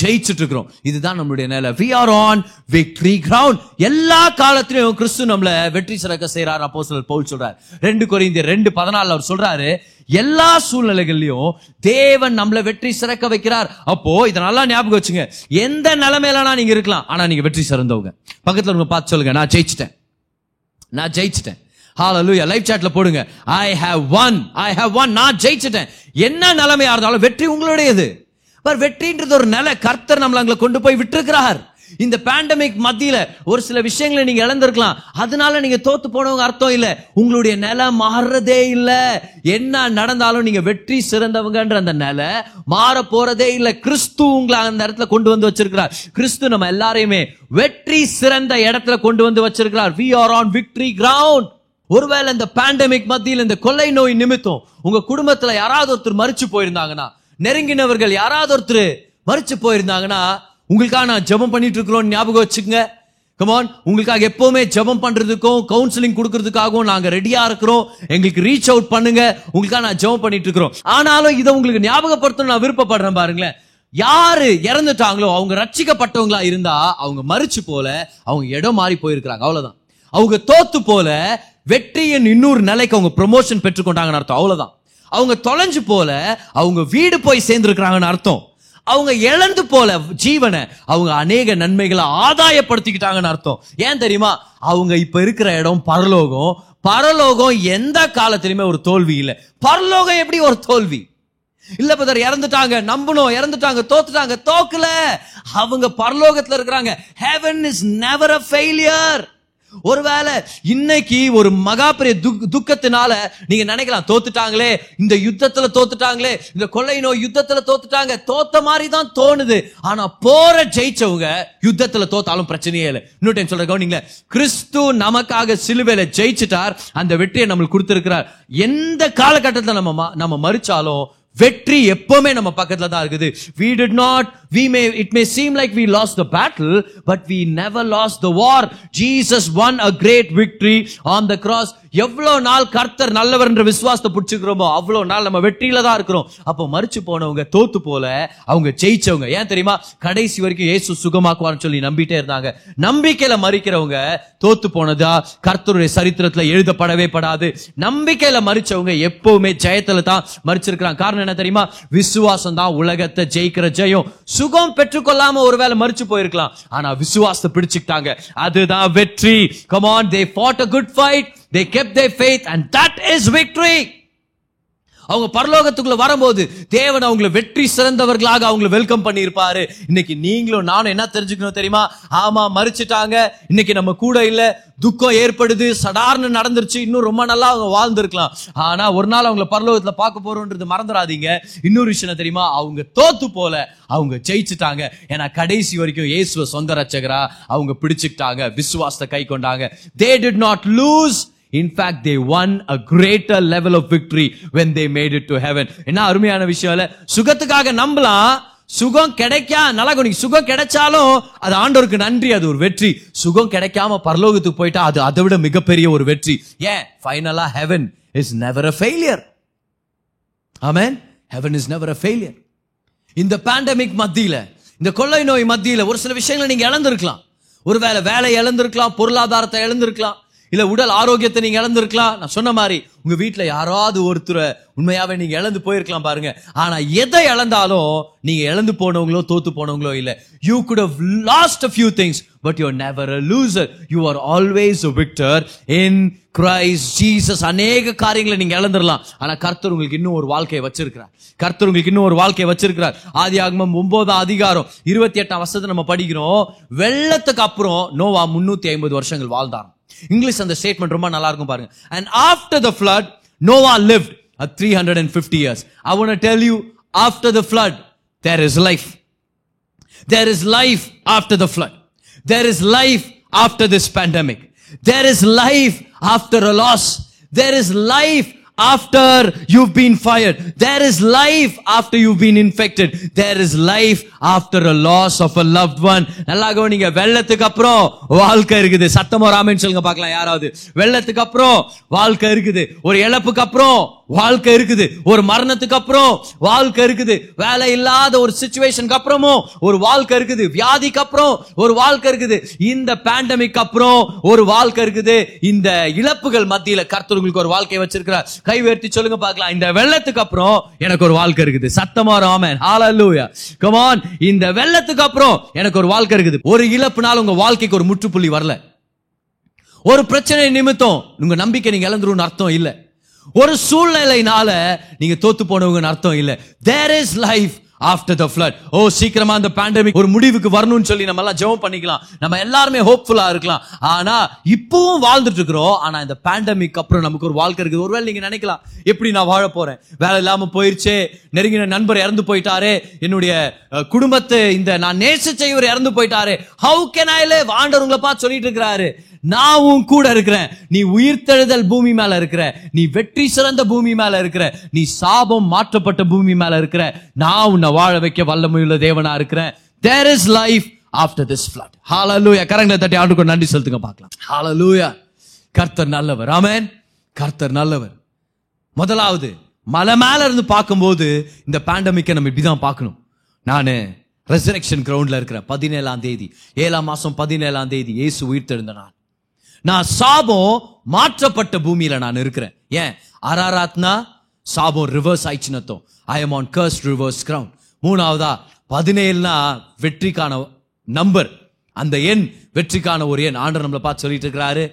ஜெயிச்சுட்டு இருக்கிறோம். இதுதான் நம்மளுடைய நிலை. We are on victory ground. எல்லா காலத்திலும் கிறிஸ்து நம்மள வெற்றி சிறக்க செய்யறாரு. அப்போஸ்தலர் பவுல் சொல்றாரு, ரெண்டு கொரிந்தியர் ரெண்டு பதினாலுல அவர் சொல்றாரு, எல்லா சூழ்நிலைகள்லயும் தேவன் நம்மள வெற்றி சிறக்க வைக்கிறார். அப்போ இதனால ஞாபகம் வச்சுங்க, எந்த நிலைமையிலனா நீங்க இருக்கலாம், ஆனா நீங்க வெற்றி சிறந்தவங்க. பக்கத்துல உங்க பார்த்து சொல்லுங்க, நான் ஜெயிச்சிட்டேன், நான் ஜெயிச்சிட்டேன். ஹalleluya, லைவ் chatல போடுங்க, I have won, I have won. நான் ஜெயிச்சிட்டேன். என்ன நிலைமையா இருந்தாலும் வெற்றி உங்களுடையது. பர் வெற்றின்றது ஒரு நிலை. கர்த்தர் நம்மளங்களை கொண்டு போய் விட்டுருக்கிறார். இந்த பேண்டமிக் மத்தியில ஒரு சில விஷயங்களை நீங்க இழந்திருக்கலாம், அதனால நீங்க தோத்து போனவங்க அர்த்தம் இல்ல, உங்களுடைய நிலை மாறுறதே இல்ல. என்ன நடந்தாலும் நீங்க வெற்றி சிறந்தவங்கன்ற அந்த நிலை மாற போறதே இல்ல. கிறிஸ்து உங்களை அந்த இடத்துல கொண்டு வந்து வச்சிருக்கிறார். கிறிஸ்து நம்ம எல்லாரையுமே வெற்றி சிறந்த இடத்துல கொண்டு வந்து வச்சிருக்கிறார். We are on victory ground. ஒருவேளை இந்த பேண்டமிக் மத்தியில் இந்த கொள்ளை நோய் நிமித்தம் உங்க குடும்பத்துல யாராவது ஒருத்தர் மரிச்சு போயிருந்தாங்கன்னா, நெருங்கினவர்கள் யாராவது ஒருத்தர் மரிச்சு போயிருந்தாங்கன்னா, உங்களுக்காக நான் ஜெபம் பண்ணிட்டு இருக்கிறோம், ஞாபகம் வச்சுக்கங்க. கமான், உங்களுக்காக எப்பவுமே ஜெபம் பண்றதுக்கும் கவுன்சிலிங் கொடுக்கறதுக்காகவும் நாங்க ரெடியா இருக்கிறோம். எங்களுக்கு ரீச் அவுட் பண்ணுங்க, உங்களுக்காக நான் ஜெபம் பண்ணிட்டு இருக்கிறோம். ஆனாலும் இதை உங்களுக்கு ஞாபகப்படுத்தணும் நான் விருப்பப்படுறேன். பாருங்களேன், யாரு இறந்துட்டாங்களோ அவங்க ரட்சிக்கப்பட்டவங்களா இருந்தா அவங்க மரிச்சு போல, அவங்க இடம் மாறி போயிருக்கிறாங்க, அவ்வளவுதான். அவங்க தோத்து போல வெற்றியின் இன்னொரு நிலைக்கு அவங்க ப்ரமோஷன் பெற்றுக்கொண்டாங்கன்னு அர்த்தம், அவ்வளவுதான். அவங்க தொலைஞ்சு போல அவங்க வீடு போய் சேர்ந்துருக்கிறாங்கன்னு அர்த்தம். அவங்க இழந்து போல ஜீவனை அவங்க அநேக நன்மைகளை ஆதாயப்படுத்திக்கிட்டாங்கன்னு அர்த்தம். ஏன் தெரியுமா, அவங்க இப்ப இருக்கிற இடம் பரலோகம். பரலோகம் எந்த காலத்திலுமே ஒரு தோல்வி இல்லை. பரலோகம் எப்படி ஒரு தோல்வி இல்ல? பதர் இறந்துட்டாங்க, நம்பணும், இறந்துட்டாங்க, தோத்துட்டாங்க, தோக்கல, அவங்க பரலோகத்துல இருக்கிறாங்க. Heaven is never a failure. ஒருவேளை இன்னைக்கு ஒரு மகா பெரிய துக்கத்தினால நீங்க நினைக்கலாம், தோத்துட்டாங்களே, இந்த யுத்தத்துல தோத்துட்டாங்களே, இந்த கொள்ளை நோய் யுத்தத்துல தோத்துட்டாங்க, தோத்த மாதிரி தான் தோணுது. ஆனா போற ஜெயிச்சவங்க யுத்தத்துல தோத்தாலும் பிரச்சனையே இல்லை. இன்னொரு டைம் சொல்ற கவனிங்களே, கிறிஸ்து நமக்காக சிலுவையில ஜெயிச்சிட்டார். அந்த வெற்றியை நம்மளுக்கு கொடுத்திருக்கிறார். எந்த காலகட்டத்தில் நம்ம நம்ம மறிச்சாலும் வெற்றி எப்பவுமே நம்ம பக்கத்துல தான் இருக்குது. We did not, we may, it may seem like we lost the battle, but we never lost the war. Jesus won a great victory on the cross. எவ்வளவு நாள் கர்த்தர் நல்லவர் என்ற விசுவாசத்தை புடிச்சுக்கிறோமோ அவ்வளவு நாள் நம்ம வெற்றியில தான் இருக்கிறோம். அப்போ மரிச்சு போனவங்க தோத்து போல அவங்க ஜெயிச்சவங்க. ஏன் தெரியுமா, கடைசி வரைக்கும் இயேசு சுகமாக்குவார்னு சொல்லி நம்பிட்டே இருந்தாங்க. நம்பிக்கையில மரிக்கிறவங்க தோத்து போனதா கர்த்தருடைய சரித்திரத்துல எழுதப்படவே படாது. நம்பிக்கையில மரிச்சவங்க எப்பவுமே ஜெயத்துல தான் மரிச்சிருக்கிறாங்க. காரணம் என்ன தெரியுமா, விசுவாசம் தான் உலகத்தை ஜெயிக்கிற ஜெயம். சுகம் பெற்றுக்கொள்ளாம ஒருவேளை மரிச்சு போயிருக்கலாம், ஆனா விசுவாசத்தை பிடிச்சுக்கிட்டாங்க, அதுதான் வெற்றி. Come on, they fought a good fight, they kept their faith, and that is victory. அவங்க பரலோகத்துக்குள்ள வரும்போது தேவன் அவங்களை வெற்றி சிறந்தவர்களாக அவங்களை வெல்கம் பண்ணியிருப்பாரு. இன்னைக்கு நீங்களும் நானும் என்ன தெரிஞ்சுக்கணும் தெரியுமா? ஆமா, மறிச்சுட்டாங்க, இன்னைக்கு நம்ம கூட இல்ல, துக்கம் ஏற்படுது, சடார்னு நடந்துருச்சு, இன்னும் ரொம்ப நல்லா அவங்க வாழ்ந்துருக்கலாம். ஆனா ஒரு நாள் அவங்களை பரலோகத்துல பார்க்க போறோம்ன்றது மறந்துடாதீங்க. இன்னொரு விஷயம் தெரியுமா, அவங்க தோத்து போல, அவங்க ஜெயிச்சுட்டாங்க. ஏன்னா கடைசி வரைக்கும் இயேசுவை சொந்த ரட்சகரா அவங்க பிடிச்சுக்கிட்டாங்க, விசுவாசத்தை கை கொண்டாங்க. They did not lose. In fact, they won a greater level of victory when they made it to heaven. என்ன அருமையான விஷயம் இல்ல? சுகத்துக்காக நம்பலாம், சுகம் கிடைக்கா நல்லா கொண்டு சுகம் கிடைச்சாலும் அது ஆண்டவருக்கு நன்றி, அது ஒரு வெற்றி. சுகம் கிடைக்காம பரலோகத்துக்கு போயிட்டா அது அதை விட மிகப்பெரிய ஒரு வெற்றி. ஏன்? ஃபைனலா heaven is never a failure. Amen. Heaven is never a failure. இந்த பேண்டமிக் மத்தியில, இந்த கொள்ளை நோய் மத்தியில ஒரு சில விஷயங்களை நீங்க இழந்திருக்கலாம். ஒருவேளை வேலை இழந்திருக்கலாம், பொருளாதாரத்தை இழந்திருக்கலாம், இல்ல உடல் ஆரோக்கியத்தை நீங்க இழந்திருக்கலாம். நான் சொன்ன மாதிரி உங்க வீட்டுல யாராவது ஒருத்தரை உண்மையாவே நீங்க இழந்து போயிருக்கலாம் பாருங்க. ஆனா எதை இழந்தாலும் நீங்க இழந்து போனவங்களோ தோத்து போனவங்களோ இல்ல. You could have lost a few things, but you're never a loser. You are always a victor in Christ Jesus. அநேக காரியங்களை நீங்க இழந்துடலாம், ஆனா கர்த்தர் உங்களுக்கு இன்னும் ஒரு வாழ்க்கையை வச்சிருக்கிறார். கர்த்தர் உங்களுக்கு இன்னும் ஒரு வாழ்க்கையை வச்சிருக்கிறார். ஆதியாகமம் ஒன்பதாம் அதிகாரம் இருபத்தி எட்டாம் வசனத்தை நம்ம படிக்கிறோம். வெள்ளத்துக்கு அப்புறம் நோவா முன்னூத்தி ஐம்பது வருஷங்கள் வாழ்ந்தார். இங்கிலீஷ் அந்த ஸ்டேட்மெண்ட் ரொம்ப நல்லா இருக்கும் பாருங்க. And after the flood, Noah lived at three hundred fifty years. I want to tell you, after the flood, there is life. There is life after the flood. There is life after this pandemic. There is life after a loss. There is life after you've been fired. There is life after you've been infected. There is life after a loss of a loved one. நல்லா கவனிங்க, வெள்ளத்துக்கு அப்புறம் வாழ்க்கை இருக்குது. சத்தமா ராமேன்னு சொல்லுங்க பார்க்கலாம் யாராவது. வெள்ளத்துக்கு அப்புறம் வாழ்க்கை இருக்குது, ஒரு இழப்புக்கு அப்புறம் வாழ்க்கை இருக்குது, ஒரு மரணத்துக்கு அப்புறம் வாழ்க்கை இருக்குது, வேலை இல்லாத ஒரு சிச்சுவேஷனுக்கு அப்புறமும் ஒரு வாழ்க்கை இருக்குது, வியாதிக்கு அப்புறம் ஒரு வாழ்க்கை இருக்குது, இந்த பேண்டமிக் அப்புறம் ஒரு வாழ்க்கை இருக்குது. இந்த இழப்புகள் மத்தியில கர்த்தர் உங்களுக்கு ஒரு வாழ்க்கையை வச்சிருக்கிறார். கை உயர்த்தி சொல்லுங்க பார்க்கலாம், இந்த வெள்ளத்துக்கு அப்புறம் எனக்கு ஒரு வாழ்க்கை இருக்குது. சத்தமா ஆமென், ஹல்லேலூயா, கம் ஆன். இந்த வெள்ளத்துக்கு அப்புறம் எனக்கு ஒரு வாழ்க்கை இருக்குது. ஒரு இழப்புனால உங்க வாழ்க்கைக்கு ஒரு முற்றுப்புள்ளி வரல. ஒரு பிரச்சனை நிமித்தம் உங்க நம்பிக்கை நீங்க இழந்துருன்னு அர்த்தம் இல்ல. ஒரு சூழ்நிலையினால நீங்க தோத்து போனவங்க அர்த்தம் இல்ல. There is life after the flood. ஓ, சீக்கிரமா அந்த பேண்டமிக் ஒரு முடிவுக்கு வரணும்னு சொல்லி நம்ம எல்லாம் ஜெபம் பண்ணிக்கலாம், நம்ம எல்லாருமே ஹோப்ஃபுல்லா இருக்கலாம். ஆனா இப்பவும் வாழ்ந்துட்டு இருக்கிறோம். ஆனா இந்த பேண்டமிக் அப்புறம் நமக்கு ஒரு வாழ்க்கை இருக்குது. ஒருவேளை நீங்க நினைக்கலாம், எப்படி நான் வாழ போறேன்? வேலை இல்லாம போயிருச்சு, நெருங்கின நண்பர் இறந்து போயிட்டாரு, என்னுடைய குடும்பத்தை இந்த நான் நேசிச்ச இவர் இறந்து போயிட்டாரு, how can I live? ஆண்டவர்ங்களை பார்த்து சொல்லிட்டு இருக்கிறாரு, நான் உன் கூட இருக்கிறேன், நீ உயிர்த்தெழுதல் பூமி மேல இருக்கிற, நீ வெற்றி சிறந்த பூமி மேல இருக்கிற, நீ சாபம் மாற்றப்பட்ட பூமி மேல இருக்கிற, நான் உன்னை வாழ வைக்க வல்லமையுள்ள தேவனா இருக்கிறேன். There is life after this flood. Hallelujah. கரங்களை தட்டி ஆண்டுக்கு நன்றி செலுத்துங்க பார்க்கலாம். Hallelujah. கர்த்தர் நல்லவர். Amen. கர்த்தர் நல்லவர். முதலாவது, மலை மேல இருந்து பார்க்கும்போது இந்த பேண்டமிக்க நம்ம இப்படிதான் பார்க்கணும். நானு ரெசரக்ஷன் கிரவுண்ட்ல இருக்கிறேன். பதினேழாம் தேதி ஏழாம் மாசம் பதினேழாம் தேதி இயேசு உயிர்த்தெழுந்த நாள். நான் சாபம் மாற்றப்பட்ட பூமியில நான் இருக்கிறேன். ஏன்? அரராத்னா சாபம் ரிவர்ஸ் ஆயிடுச்சுன்னு அர்த்தம். I am on curse reverse ground. மூணாவதா, பதினேழுனா வெற்றிக்கான நம்பர். அந்த எண் வெற்றிக்கான ஒரு எண். ஆண்டவர் நம்மளை பார்த்து சொல்லிட்டு இருக்கிறாரு,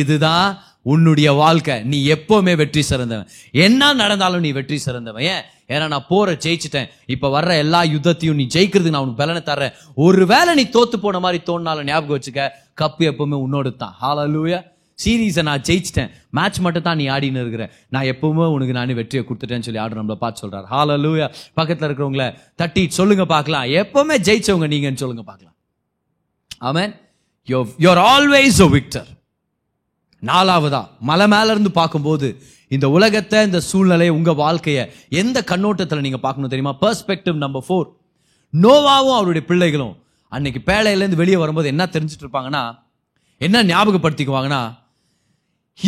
இதுதான் உன்னுடைய வாழ்க்கை, நீ எப்பவுமே வெற்றி சிறந்தவன், என்ன நடந்தாலும் நீ வெற்றி சிறந்தவன். ஏன்? ஏன்னா நான் போற ஜெயிச்சுட்டேன். இப்ப வர்ற எல்லா யுத்தத்தையும் நீ ஜெயிக்கிறதுக்கு நான் உனக்கு பலனை தர்றேன். ஒருவேளை நீ தோத்து போன மாதிரி தோணினாலும் ஞாபகம் வச்சுக்க, கப்பு எப்பவுமே உன்னோடு தான். ஹல்லேலூயா. சீரீஸை நான் ஜெயிச்சிட்டேன், மேட்ச் மட்டும் தான் நீ ஆடின்னு இருக்கிறேன், நான் எப்பவுமே உனக்கு நானே வெற்றியை கொடுத்துட்டேன்னு சொல்லி ஆடு நம்மளை பார்த்து சொல்றாரு. ஹல்லேலூயா. பக்கத்துல இருக்கிறவங்கள தட்டி சொல்லுங்க பார்க்கலாம், எப்பவுமே ஜெயிச்சவங்க நீங்கன்னு சொல்லுங்க பார்க்கலாம். ஆமென். You are always a victor. நாலாவதா, மலை மேல இருந்து பார்க்கும்போது இந்த உலகத்தை, இந்த சூழ்நிலையை, உங்க வாழ்க்கைய எந்த கண்ணோட்டத்துல நீங்க பார்க்கணும் தெரியுமா? Perspective number four. நோவாவும் அவருடைய பிள்ளைகளும் அன்னைக்கு பேழையிலேருந்து வெளியே வரும்போது என்ன தெரிஞ்சுட்டு இருப்பாங்கன்னா, என்ன ஞாபகப்படுத்திக்குவாங்கன்னா,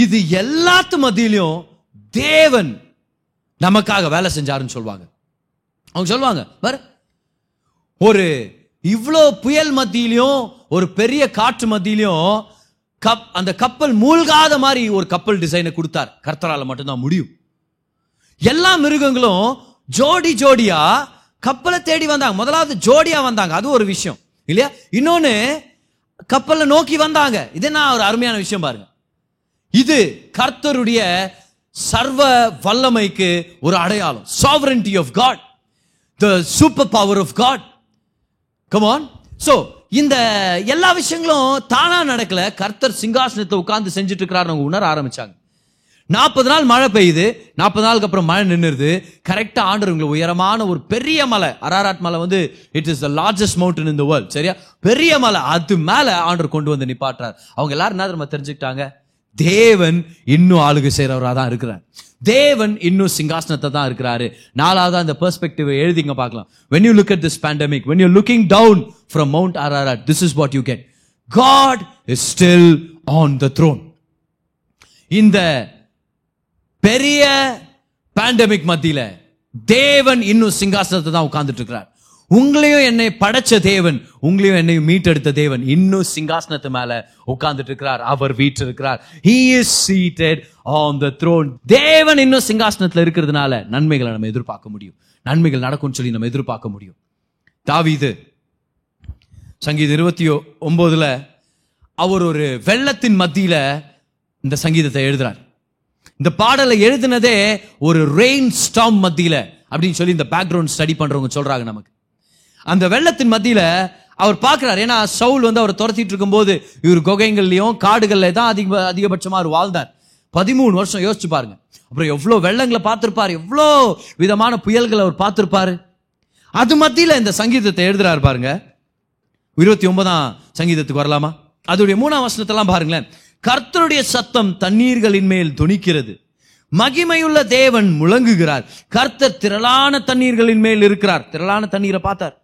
இது எல்லாத்து மத்தியிலையும் தேவன் நமக்காக வேலை செஞ்சாருன்னு சொல்லுவாங்க. அவங்க சொல்லுவாங்க, பாரு, ஒரு இவ்வளோ புயல் மத்தியிலையும் ஒரு பெரிய காற்று மத்தியிலையும் கப் அந்த கப்பல் மூழ்காத மாதிரி ஒரு கப்பல் டிசைனை கொடுத்தார், கர்த்தரால் மட்டும்தான் முடியும். எல்லா மிருகங்களும் ஜோடி ஜோடியா கப்பலை தேடி வந்தாங்க. முதலாவது ஜோடியா வந்தாங்க, அது ஒரு விஷயம் இல்லையா? இன்னொன்னு கப்பலை நோக்கி வந்தாங்க. இது நான் ஒரு அருமையான விஷயம் பாருங்க. இது கர்த்தருடைய சர்வ வல்லமைக்கு ஒரு அடையாளம். sovereignty of God, the superpower of God. Come on. So இந்த எல்லா விஷயங்களும் தானா நடக்கல, கர்த்தர் சிங்காசனத்தை உட்கார்ந்து செஞ்சுட்டு இருக்கிறாரு. உணர ஆரம்பிச்சாங்க. நாற்பது நாள் மழை பெய்யுது, நாற்பது நாளுக்கு அப்புறம் மழை நின்றுது. கரெக்டா ஆண்டவங்களை உயரமான ஒரு பெரிய மலை, அரராட் மலை வந்து it is the largest mountain in the world. சரியா, பெரிய மலை. அது மேல ஆண்டவர் கொண்டு வந்து நிப்பாட்டார். அவங்க எல்லாரும் என்ன நம்ம தெரிஞ்சுக்கிட்டாங்க, தேவன் இன்னும் ஆளுகை செய்யறவராக தான் இருக்கிறார், தேவன் இன்னும் சிங்காசனத்தை தான் இருக்கிறாரு. நாலாவது அந்த பெர்ஸ்பெக்டிவ் எழுதிங்க பார்க்கலாம். when you look at this pandemic, when you're looking down from Mount Ararat, this is what you get. God is still on the throne. இந்த பெரிய பேண்டமிக் மத்தியில தேவன் இன்னும் சிங்காசனத்தை தான் உட்கார்ந்துட்டு இருக்கிறார். உங்களையும் என்னை படைச்ச தேவன், உங்களையும் என்னை மீட்டெடுத்த தேவன் இன்னும் சிங்காசனத்து மேல உட்கார்ந்துட்டு இருக்கிறார். அவர் வீட்டு இருக்கிறார். He is seated on the throne. தேவன் இன்னும் சிங்காசனத்துல இருக்கிறதுனால நன்மைகளை நம்ம எதிர்பார்க்க முடியும். நன்மைகள் நடக்கும்னு சொல்லி நம்ம எதிர்பார்க்க முடியும். தாவீது சங்கீதம் இருபத்தி ஒன்பதுல அவர் ஒரு வெள்ளத்தின் மத்தியில இந்த சங்கீதத்தை எழுதுறார். இந்த பாடலை எழுதினதே ஒரு ரெயின் ஸ்டார்ம் மத்தியில அப்படின்னு சொல்லி இந்த பேக்ரவுண்ட் ஸ்டடி பண்றவங்க சொல்றாங்க நமக்கு. அந்த வெள்ளத்தின் மத்தியில அவர் பார்க்கிறார். ஏன்னா சவுல் வந்து அவர் துரத்திட்டு இருக்கும் போது இவர் குகைகள்லயும் காடுகள்ல தான் அதிக அதிகபட்சமா அவர் வாழ்ந்தார். பதிமூணு வருஷம் யோசிச்சு பாருங்க. அப்புறம் எவ்வளவு வெள்ளங்களை பார்த்திருப்பாரு, எவ்வளோ விதமான புயல்களை அவர் பார்த்திருப்பாரு. அது மத்தியில இந்த சங்கீதத்தை எழுதுறாரு பாருங்க. இருபத்தி ஒன்பதாம் சங்கீதத்துக்கு வரலாமா? அதோடைய மூணாம் வசனத்தெல்லாம் பாருங்களேன். கர்த்தருடைய சத்தம் தண்ணீர்களின் மேல் துணிக்கிறது, மகிமையுள்ள தேவன் முழங்குகிறார், கர்த்தர் திரளான தண்ணீர்களின் மேல் இருக்கிறார். திரளான தண்ணீரை பார்த்தார்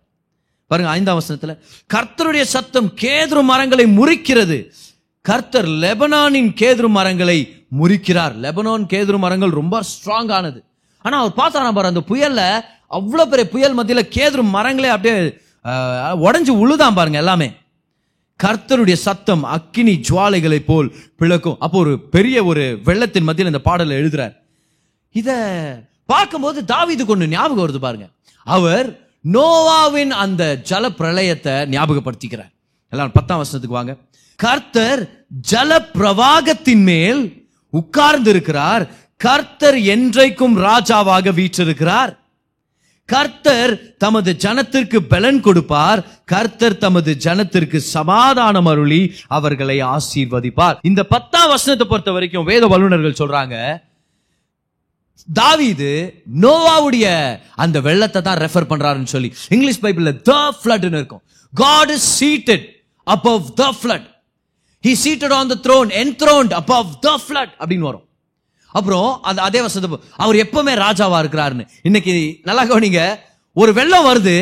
பாருங்க. ஐந்தாம் வசனத்துல கர்த்தருடைய சத்தம் கேதுரு மரங்களை முறிக்கிறது, கர்த்தர் லெபனானின் கேதுரு மரங்களை முறிக்கிறார். லெபனான் கேதுரு மரங்கள் ரொம்ப ஸ்ட்ராங் ஆனது. ஆனா அவர் பார்த்தாரா பாரு, அந்த புயல்ல அவ்வளவு பெரிய புயல் மத்தியில கேதுரு மரங்களே அப்படியே உடஞ்சு உழுதான் பாருங்க எல்லாமே. கர்த்தருடைய சத்தம் அக்கினி ஜுவாலைகளை போல் பிளக்கும். அப்போ ஒரு பெரிய ஒரு வெள்ளத்தின் மத்தியில் இந்த பாடலை எழுதுறார். இத பார்க்கும்போது தாவீதுக்கு ஒண்ணு ஞாபகம் வருது பாருங்க. அவர் நோவாவின் அந்த ஜல பிரளயத்தை ஞாபகப்படுத்திக்கிறார். எல்லாம் பத்தாம் வசனத்துக்கு வாங்க. கர்த்தர் ஜல பிரவாகத்தின் மேல் உட்கார்ந்து இருக்கிறார், கர்த்தர் என்றைக்கும் ராஜாவாக வீற்றிருக்கிறார், கர்த்தர் தமது ஜனத்திற்கு பலன் கொடுப்பார், கர்த்தர் தமது ஜனத்திற்கு சமாதானம் அருளி அவர்களை ஆசீர்வதிப்பார். இந்த பத்தாம் வசனத்தை பொறுத்த வரைக்கும் வேத வல்லுநர்கள் சொல்றாங்க, தாவீது நோவாவுடைய அந்த வெள்ளத்தை தான் ரெஃபர் பண்றாருன்னு சொல்லி. இங்கிலீஷ் பைபிள்ல the flood னு இருக்கும். God is seated above the flood. He seated on the throne, enthroned above the flood அப்படின்னு வரும். அப்புறம் அந்த அதே வசனத்தை அவர் எப்பவுமே ராஜாவா இருக்கிறாருன்னு. இன்னைக்கு நல்லா கவனிங்க, ஒரு வெள்ளம் வருது,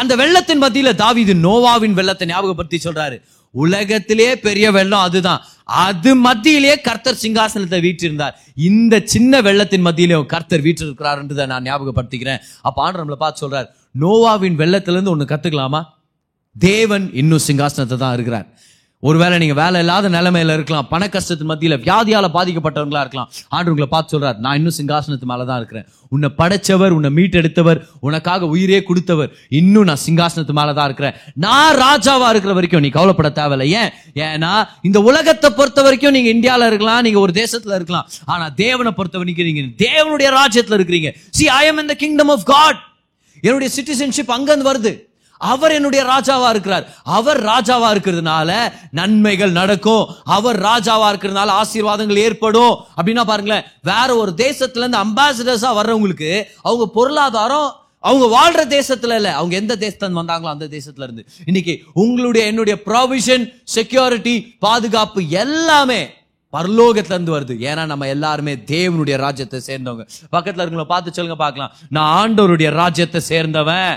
அந்த வெள்ளத்தின் மத்தியில தாவீது நோவாவின் வெள்ளத்தை ஞாபகப்படுத்தி சொல்றாரு. உலகத்திலே பெரிய வெள்ளம் அதுதான், அது மத்தியிலேயே கர்த்தர் சிங்காசனத்தை வீற்றிருந்தார், இந்த சின்ன வெள்ளத்தின் மத்தியிலேயும் கர்த்தர் வீற்றிருக்கிறாருன்றதை நான் ஞாபகப்படுத்திக்கிறேன். அப்ப ஆண்டவர் நம்மளை பார்த்து சொல்றாரு, நோவாவின் வெள்ளத்திலிருந்து ஒண்ணு கத்துக்கலாமா, தேவன் இன்னும் சிங்காசனத்தை தான் இருக்கிறார். ஒருவேளை நீங்க வேலை இல்லாத நிலைமையில இருக்கலாம், பண கஷ்டத்தின் மத்தியில வியாதியால பாதிக்கப்பட்டவங்களா இருக்கலாம். ஆண்டவர் உங்களை பார்த்து சொல்றாரு, நான் இன்னும் சிங்காசனத்து மேலதான் இருக்கிறேன், உன்னை படைச்சவர், உன்னை மீட்டெடுத்தவர், உனக்காக உயிரே கொடுத்தவர், இன்னும் நான் சிங்காசனத்து மேலதான் இருக்கிறேன், நான் ராஜாவா இருக்கிற வரைக்கும் நீ கவலைப்பட தேவையில்லை. ஏன் ஏன்னா இந்த உலகத்தை பொறுத்த வரைக்கும் நீங்க இந்தியாவில இருக்கலாம், நீங்க ஒரு தேசத்துல இருக்கலாம், ஆனா தேவனை பொறுத்த வரைக்கும் நீங்க தேவனுடைய ராஜ்யத்துல இருக்கிறீங்க. See, I am in the kingdom of God. என்னுடைய சிட்டிசன்ஷிப் அங்கிருந்து வருது, அவர் என்னுடைய ராஜாவா இருக்கிறார், அவர் ராஜாவா இருக்கிறதுனால நன்மைகள் நடக்கும், அவர் ராஜாவா இருக்கிறதுனால ஆசீர்வாதங்கள் ஏற்படும் அப்படின்னா பாருங்களேன். வேற ஒரு தேசத்துல இருந்து அம்பாசிடர்ஸா வர்றவங்களுக்கு அவங்க பொருளாதாரம் அவங்க வாழ்ற தேசத்துல இல்ல, அவங்க எந்த தேசத்துல வந்தாங்களோ அந்த தேசத்துல இருந்து. இன்னைக்கு உங்களுடைய என்னுடைய ப்ராவிஷன், செக்யூரிட்டி, பாதுகாப்பு எல்லாமே பரலோகத்துல இருந்து வருது. ஏன்னா நம்ம எல்லாருமே தேவனுடைய ராஜ்யத்தை சேர்ந்தவங்க. பக்கத்துல இருக்கவங்கள பார்த்து சொல்லுங்க பார்க்கலாம், நான் ஆண்டவருடைய ராஜ்யத்தை சேர்ந்தவன்.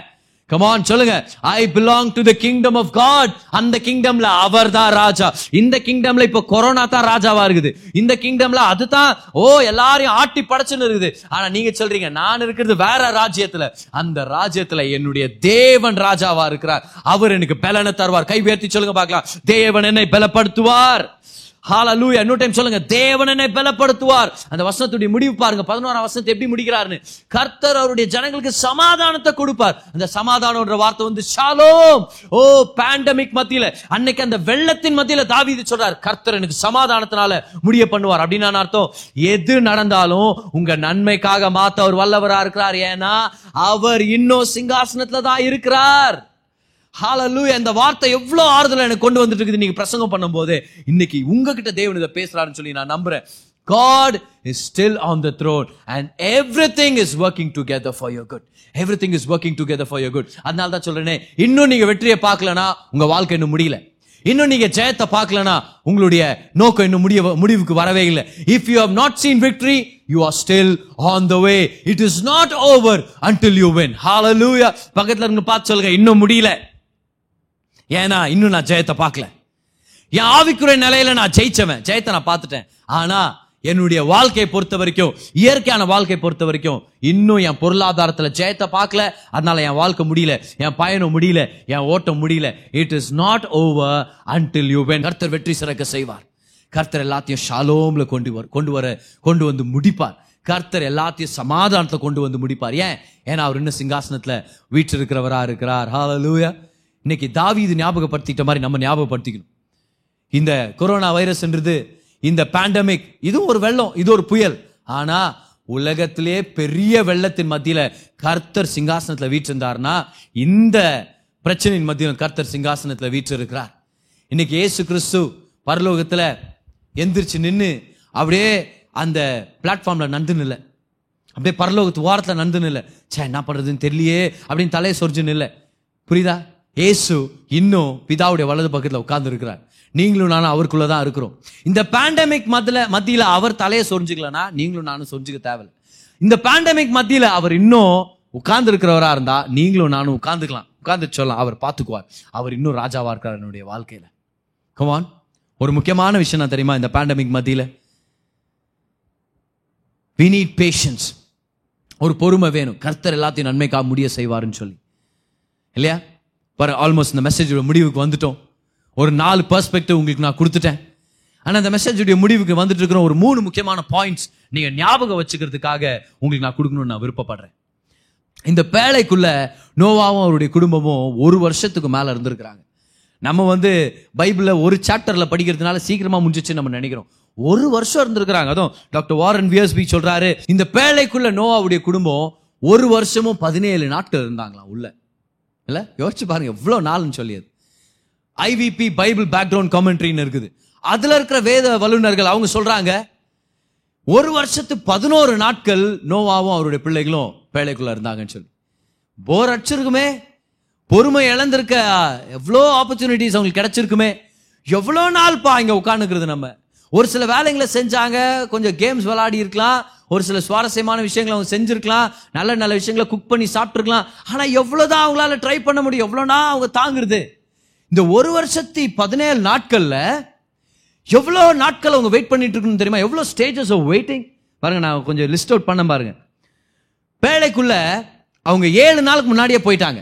Come on, சொல்லுங்க, I belong to the kingdom of God. அந்த கிங்டம்ல அவர் தான் ராஜா. இந்த கிங்டம்ல இப்ப கொரோனா தான் ராஜாவா இருக்குது, இந்த கிங்டம்ல அதுதான் ஓ எல்லாரையும் ஆட்டி படைச்சுன்னு இருக்குது. ஆனா நீங்க சொல்றீங்க, நான் இருக்கிறது வேற ராஜ்யத்துல, அந்த ராஜ்யத்துல என்னுடைய தேவன் ராஜாவா இருக்கிறார், அவர் எனக்கு பலனை தருவார். கை உயர்த்தி சொல்லுங்க பார்க்கலாம், தேவன் என்னை பலப்படுத்துவார். ஹalleluya. இன்னொரு டைம் சொல்லுங்க, தேவன் என்னை பலப்படுத்துவார். அந்த வசனத்துடைய முடிவு பாருங்க, பதினொன்றாம் வசனத்தை எப்படி முடிக்கிறார்னு. கர்த்தர் அவருடைய ஜனங்களுக்கு சமாதானத்தை கொடுப்பார். அந்த சமாதானம்ன்ற வார்த்தை வந்து ஷாலோம். ஓ pandemic மத்தியில, அன்னைக்கு அந்த வெள்ளத்தின் மத்தியில தாவீது சொல்றார், கர்த்தர் எனக்கு சமாதானத்தினால முடிய பண்ணுவார். அப்படின்னா அர்த்தம், எது நடந்தாலும் உங்க நன்மைக்காக மாத்த அவர் வல்லவரா இருக்கிறார். ஏன்னா அவர் இன்னும் சிங்காசனத்துல தான் இருக்கிறார். ஹalleluya. அந்த வார்த்தை எவ்வளோ ஆறுதல் எனக்கு கொண்டு வந்துட்டு இருக்குது நீங்க பிரசங்கம் பண்ணும்போது. இன்னைக்கு உங்ககிட்ட தேவன் இதை பேசுறாருன்னு சொல்லி நான் நம்புறேன். God is still on the throne and everything is working together for your good. Everything is working together for your good. அதனால தான் சொல்றேனே, இன்னும் நீங்க வெற்றியை பார்க்கலனா உங்க வாழ்க்கை இன்னும் முடியல. இன்னும் நீங்க ஜெயத்தை பார்க்கலனா உங்களுடைய நோக்கம் இன்னும் முடிய முடிவுக்கு வரவே இல்லை. If you have not seen victory, you are still on the way. It is not over until you win. Hallelujah. பக்கத்துல இருந்து பார்த்து சொல்லுங்க, இன்னும் முடியல, ஏன்னா இன்னும் நான் ஜெயத்தை பார்க்கல. என் ஆவிக்குரிய நிலையில நான் ஜெயிச்சவன், ஜெயத்தை நான் பார்த்துட்டேன். ஆனா என்னுடைய வாழ்க்கையை பொறுத்த வரைக்கும், இயற்கையான வாழ்க்கையை பொறுத்த வரைக்கும் இன்னும் என் பொருளாதாரத்துல ஜெயத்தை பார்க்கல. அதனால என் வாழ்க்கை முடியல, என் பயணம் முடியல, என் ஓட்டம் முடியல. It is not over until you win. கர்த்தர் வெற்றி சிறக்க செய்வார். கர்த்தர் எல்லாத்தையும் ஷாலோம்ல கொண்டு வர கொண்டு வர கொண்டு வந்து முடிப்பார். கர்த்தர் எல்லாத்தையும் சமாதானத்தை கொண்டு வந்து முடிப்பார். ஏன்? ஏன்னா அவர் இன்னும் சிங்காசனத்துல வீட்டில் இருக்கிறவரா இருக்கிறார். ஹalleluya. இன்னைக்கு தாவீது ஞாபகப்படுத்திட்ட மாதிரி நம்ம ஞாபகப்படுத்திக்கணும். இந்த கொரோனா வைரஸ்ன்றது, இந்த பேண்டமிக், இதுவும் ஒரு வெள்ளம், இது ஒரு புயல். ஆனா உலகத்திலே பெரிய வெள்ளத்தின் மத்தியில கர்த்தர் சிங்காசனத்துல வீற்றிருந்தார்னா, இந்த பிரச்சனையின் மத்தியிலும் கர்த்தர் சிங்காசனத்துல வீற்றிருக்கிறார். இன்னைக்கு இயேசு கிறிஸ்து பரலோகத்துல எந்திரிச்சு நின்று அப்படியே அந்த பிளாட்ஃபார்ம்ல நந்துன்னு இல்லை, அப்படியே பரலோகத்து வாரத்துல நந்துன்னு இல்லை, சே என்ன பண்றதுன்னு தெரியலையே அப்படின்னு தலையை சொரிஞ்சுன்னு இல்லை. புரியுதா? இயேசு இன்னும் பிதாவுடைய வலது பக்கத்தில் உட்கார்ந்து இருக்கிறார். நீங்களும் நானும் அவருக்குள்ளதான் இருக்கிறோம். இந்த பேண்டமிக் மத்தியில மத்தியில அவர் தலையை சொரிஞ்சுக்கலன்னா நீங்களும் நானும் சொரிஞ்சுக்க தேவையில்லை. இந்த பேண்டமிக் மத்தியில அவர் இன்னும் உட்கார்ந்து இருக்கிறவரா இருந்தா நீங்களும் நானும் உட்கார்ந்துக்கலாம், உட்கார்ந்து சொல்லலாம். அவர் பார்த்துக்குவார். அவர் இன்னும் ராஜாவா இருக்கிறார் என்னுடைய வாழ்க்கையில. கமான். ஒரு முக்கியமான விஷயம் நான் தெரியுமா, இந்த பேண்டமிக் மத்தியில we need patience. ஒரு பொறுமை வேணும். கர்த்தர் எல்லாத்தையும் நன்மைக்காக முடிய செய்வாருன்னு சொல்லி, இல்லையா? பாரு, ஆல்மோஸ்ட் இந்த மெசேஜோட முடிவுக்கு வந்துட்டோம். ஒரு நாலு பெர்ஸ்பெக்டிவ் உங்களுக்கு நான் கொடுத்துட்டேன். ஆனால் அந்த மெசேஜோடைய முடிவுக்கு வந்துட்டு இருக்கிற ஒரு மூணு முக்கியமான பாயிண்ட்ஸ் நீங்கள் ஞாபகம் வச்சுக்கிறதுக்காக உங்களுக்கு நான் கொடுக்கணும்னு நான் விருப்பப்படுறேன். இந்த பேழைக்குள்ள நோவாவும் அவருடைய குடும்பமும் ஒரு வருஷத்துக்கு மேலே இருந்திருக்கிறாங்க. நம்ம வந்து பைபிளில் ஒரு சாப்டரில் படிக்கிறதுனால சீக்கிரமாக முடிஞ்சிச்சுன்னு நம்ம நினைக்கிறோம். ஒரு வருஷம் இருந்திருக்கிறாங்க. அதுவும் டாக்டர் வாரன் வியர்ஸ்பி சொல்றாரு, இந்த பேழைக்குள்ள நோவாவுடைய குடும்பம் ஒரு வருஷமும் பதினேழு நாட்கள் இருந்தாங்களாம் உள்ள. இல்லை, யோசிச்சு பாருங்க எவ்வளோ நாள்னு சொல்லியது. ஐவிபி பைபிள் பேக்ரவுண்ட் கமெண்ட்ரின்னு இருக்குது. அதில் இருக்கிற வேத வல்லுநர்கள் அவங்க சொல்றாங்க, ஒரு வருஷத்து பதினோரு நாட்கள் நோவாவும் அவருடைய பிள்ளைகளும் பேழைக்குள்ள இருந்தாங்கன்னு சொல்லி. போர் அடிச்சிருக்குமே, பொறுமை இழந்திருக்க, எவ்வளோ ஆப்பர்ச்சுனிட்டிஸ் அவங்களுக்கு கிடைச்சிருக்குமே. எவ்வளோ நாள்பா இங்கே உட்காந்துக்கிறது. நம்ம ஒரு சில வேலைங்களை செஞ்சாங்க, கொஞ்சம் கேம்ஸ் விளையாடி இருக்கலாம், ஒரு சில சுவாரஸ்யமான விஷயங்களை அவங்க செஞ்சிருக்கலாம், நல்ல நல்ல விஷயங்களை குக் பண்ணி சாப்பிட்டுருக்கலாம். ஆனால் எவ்வளோதான் அவங்களால ட்ரை பண்ண முடியும், எவ்வளோனா அவங்க தாங்குறது. இந்த ஒரு வருஷத்தி பதினேழு நாட்களில் எவ்வளோ நாட்கள் அவங்க வெயிட் பண்ணிட்டு இருக்குன்னு தெரியுமா? எவ்வளோ ஸ்டேஜஸ் ஆஃப் வெயிட்டிங் பாருங்க. நான் கொஞ்சம் லிஸ்ட் அவுட் பண்ண பாருங்க. பேழைக்குள்ள அவங்க ஏழு நாளுக்கு முன்னாடியே போயிட்டாங்க,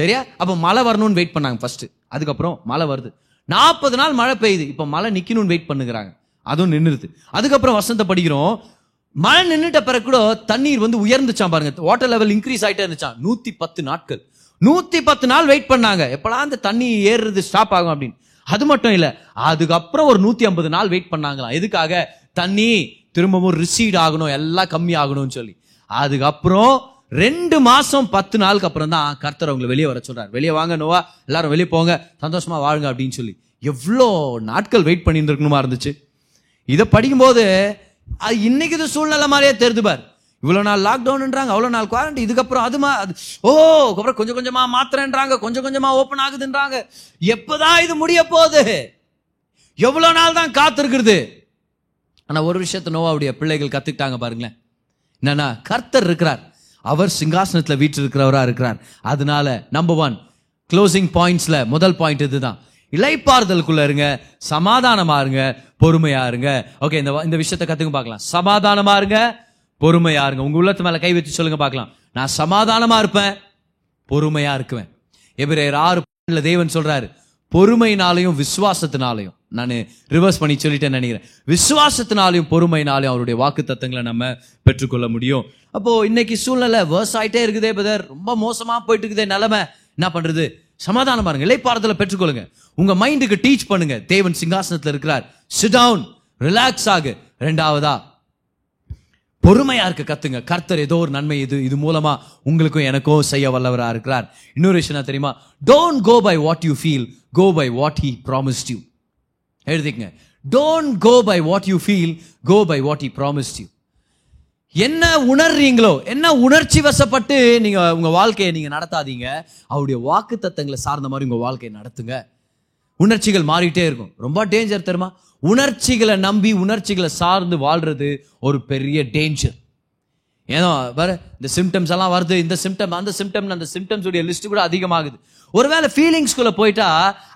சரியா? அப்போ மழை வரணும்னு வெயிட் பண்ணாங்க ஃபர்ஸ்ட். அதுக்கப்புறம் மழை வருது, நாற்பது நாள் மழை பெய்யுது. இப்போ மழை நிற்கணும்னு வெயிட் பண்ணுகிறாங்க, அதுவும் நின்றுது. அதுக்கப்புறம் வசந்த படிக்கிறோம், மழை நின்றுட்ட பிறகு கூட தண்ணீர் வந்து உயர்ந்துச்சான் பாருங்க, வாட்டர் லெவல் இன்க்ரீஸ் ஆகிட்டே இருந்துச்சான். நூற்றி பத்து நாட்கள் நூற்றி பத்து நாள் வெயிட் பண்ணாங்க, எப்பெல்லாம் அந்த தண்ணி ஏறுறது ஸ்டாப் ஆகும் அப்படின்னு. அது மட்டும் இல்லை, அதுக்கப்புறம் ஒரு நூற்றி ஐம்பது நாள் வெயிட் பண்ணாங்களாம். எதுக்காக? தண்ணி திரும்பவும் ரிசீட் ஆகணும், எல்லாம் கம்மி ஆகணும்னு சொல்லி. அதுக்கப்புறம் ரெண்டு மாசம் பத்து நாளுக்கு அப்புறம் தான் கர்த்தர் அவங்களை வெளியே வர சொல்றாரு. வெளியே வாங்க நோவா, எல்லாரும் வெளியே போங்க, சந்தோஷமா வாழுங்க அப்படின்னு சொல்லி. எவ்வளோ நாட்கள் வெயிட் பண்ணி இருக்கணுமா இருந்துச்சு. இதை படிக்கும்போது அது இன்னைக்கு இது சூழ்நிலை மாதிரியே தெரிதுபார். இவ்வளோ நாள் லாக்டவுன்ன்றாங்க, அவ்வளோ நாள் குவாரண்டைன், இதுக்கப்புறம் அதுமா ஓ அதுக்கப்புறம் கொஞ்சம் கொஞ்சமாக மாத்திரன்றாங்க, கொஞ்சம் கொஞ்சமாக ஓப்பன் ஆகுதுன்றாங்க. எப்போதான் இது முடிய போகுது? எவ்வளோ நாள் தான் காத்திருக்கிறது? ஆனால் ஒரு விஷயத்தை நோவாவுடைய பிள்ளைகள் கற்றுக்கிட்டாங்க பாருங்களேன். என்னன்னா, கர்த்தர் இருக்கிறார், அவர் சிங்காசனத்தில் வீற்றிருக்கிறவராக இருக்கிறார். அதனால நம்பர் ஒன் க்ளோசிங் பாயிண்ட்ஸில் முதல் பாயிண்ட் இதுதான், இளைப்பாறுதலுக்குள்ள இருங்க, சமாதானமா இருங்க, பொறுமையா இருங்க. ஓகே, இந்த இந்த விஷயத்தை கத்துக்க பார்க்கலாம். சமாதானமா இருங்க, பொறுமையா இருங்க. உங்க உள்ளத்து மேல கை வச்சு சொல்லுங்க பார்க்கலாம், நான் சமாதானமா இருப்பேன், பொறுமையா இருக்குவேன். எபிரேயர் ஆறு தேவன் சொல்றாரு, பொறுமையினாலையும் விசுவாசத்தினாலையும் நான் ரிவர்ஸ் பண்ணி சொல்லிட்டேன்னு நினைக்கிறேன். விசுவாசத்தினாலையும் பொறுமையினாலையும் அவருடைய வாக்கு தத்தங்களை நம்ம பெற்றுக்கொள்ள முடியும். அப்போது இன்னைக்கு சூழ்நிலை வேர்ஸ் ஆகிட்டே இருக்குதே பிரதர், ரொம்ப மோசமாக போயிட்டு இருக்குதே நிலைமை, என்ன பண்ணுறது? சமாதானம் பாருங்கள், இலைப்பாரத்தில் பெற்றுக்கொள்ளுங்க, உங்கள் மைண்டுக்கு டீச் பண்ணுங்க, தேவன் சிங்காசனத்தில் இருக்கிறார், சிட் டவுன், ரிலாக்ஸ் ஆகு. ரெண்டாவதா பொறுமையாக இருக்க கற்றுங்க. கர்த்தர் ஏதோ ஒரு நன்மை இது இது மூலமாக உங்களுக்கும் எனக்கும் செய்ய வல்லவராக இருக்கிறார். இன்னொரு விஷயம் தெரியுமா, don't go by what you feel, go by what he promised you. எழுதிக்கங்க, don't go by what you feel, go by what he promised you. என்ன உணர்றீங்களோ, என்ன உணர்ச்சி வசப்பட்டு நீங்கள் உங்கள் வாழ்க்கையை நீங்கள் நடத்தாதீங்க, அவருடைய வாக்கு தத்தங்களை சார்ந்த மாதிரி உங்கள் வாழ்க்கையை நடத்துங்க. உணர்ச்சிகள் மாறிட்டே இருக்கும், ரொம்ப டேஞ்சர் தெரியுமா. உணர்ச்சிகளை நம்பி உணர்ச்சிகளை சார்ந்து வாழ்றது ஒரு பெரிய டேஞ்சர். ஏன்னா வேற இந்த சிம்டம்ஸ் எல்லாம் வருது, இந்த சிம்டம் அந்த சிம்டம், அந்த சிம்டம்ஸ் உடைய லிஸ்ட் கூட அதிகமாகுது. ஒருவேளை ஃபீலிங்ஸ்குள்ளே போயிட்டா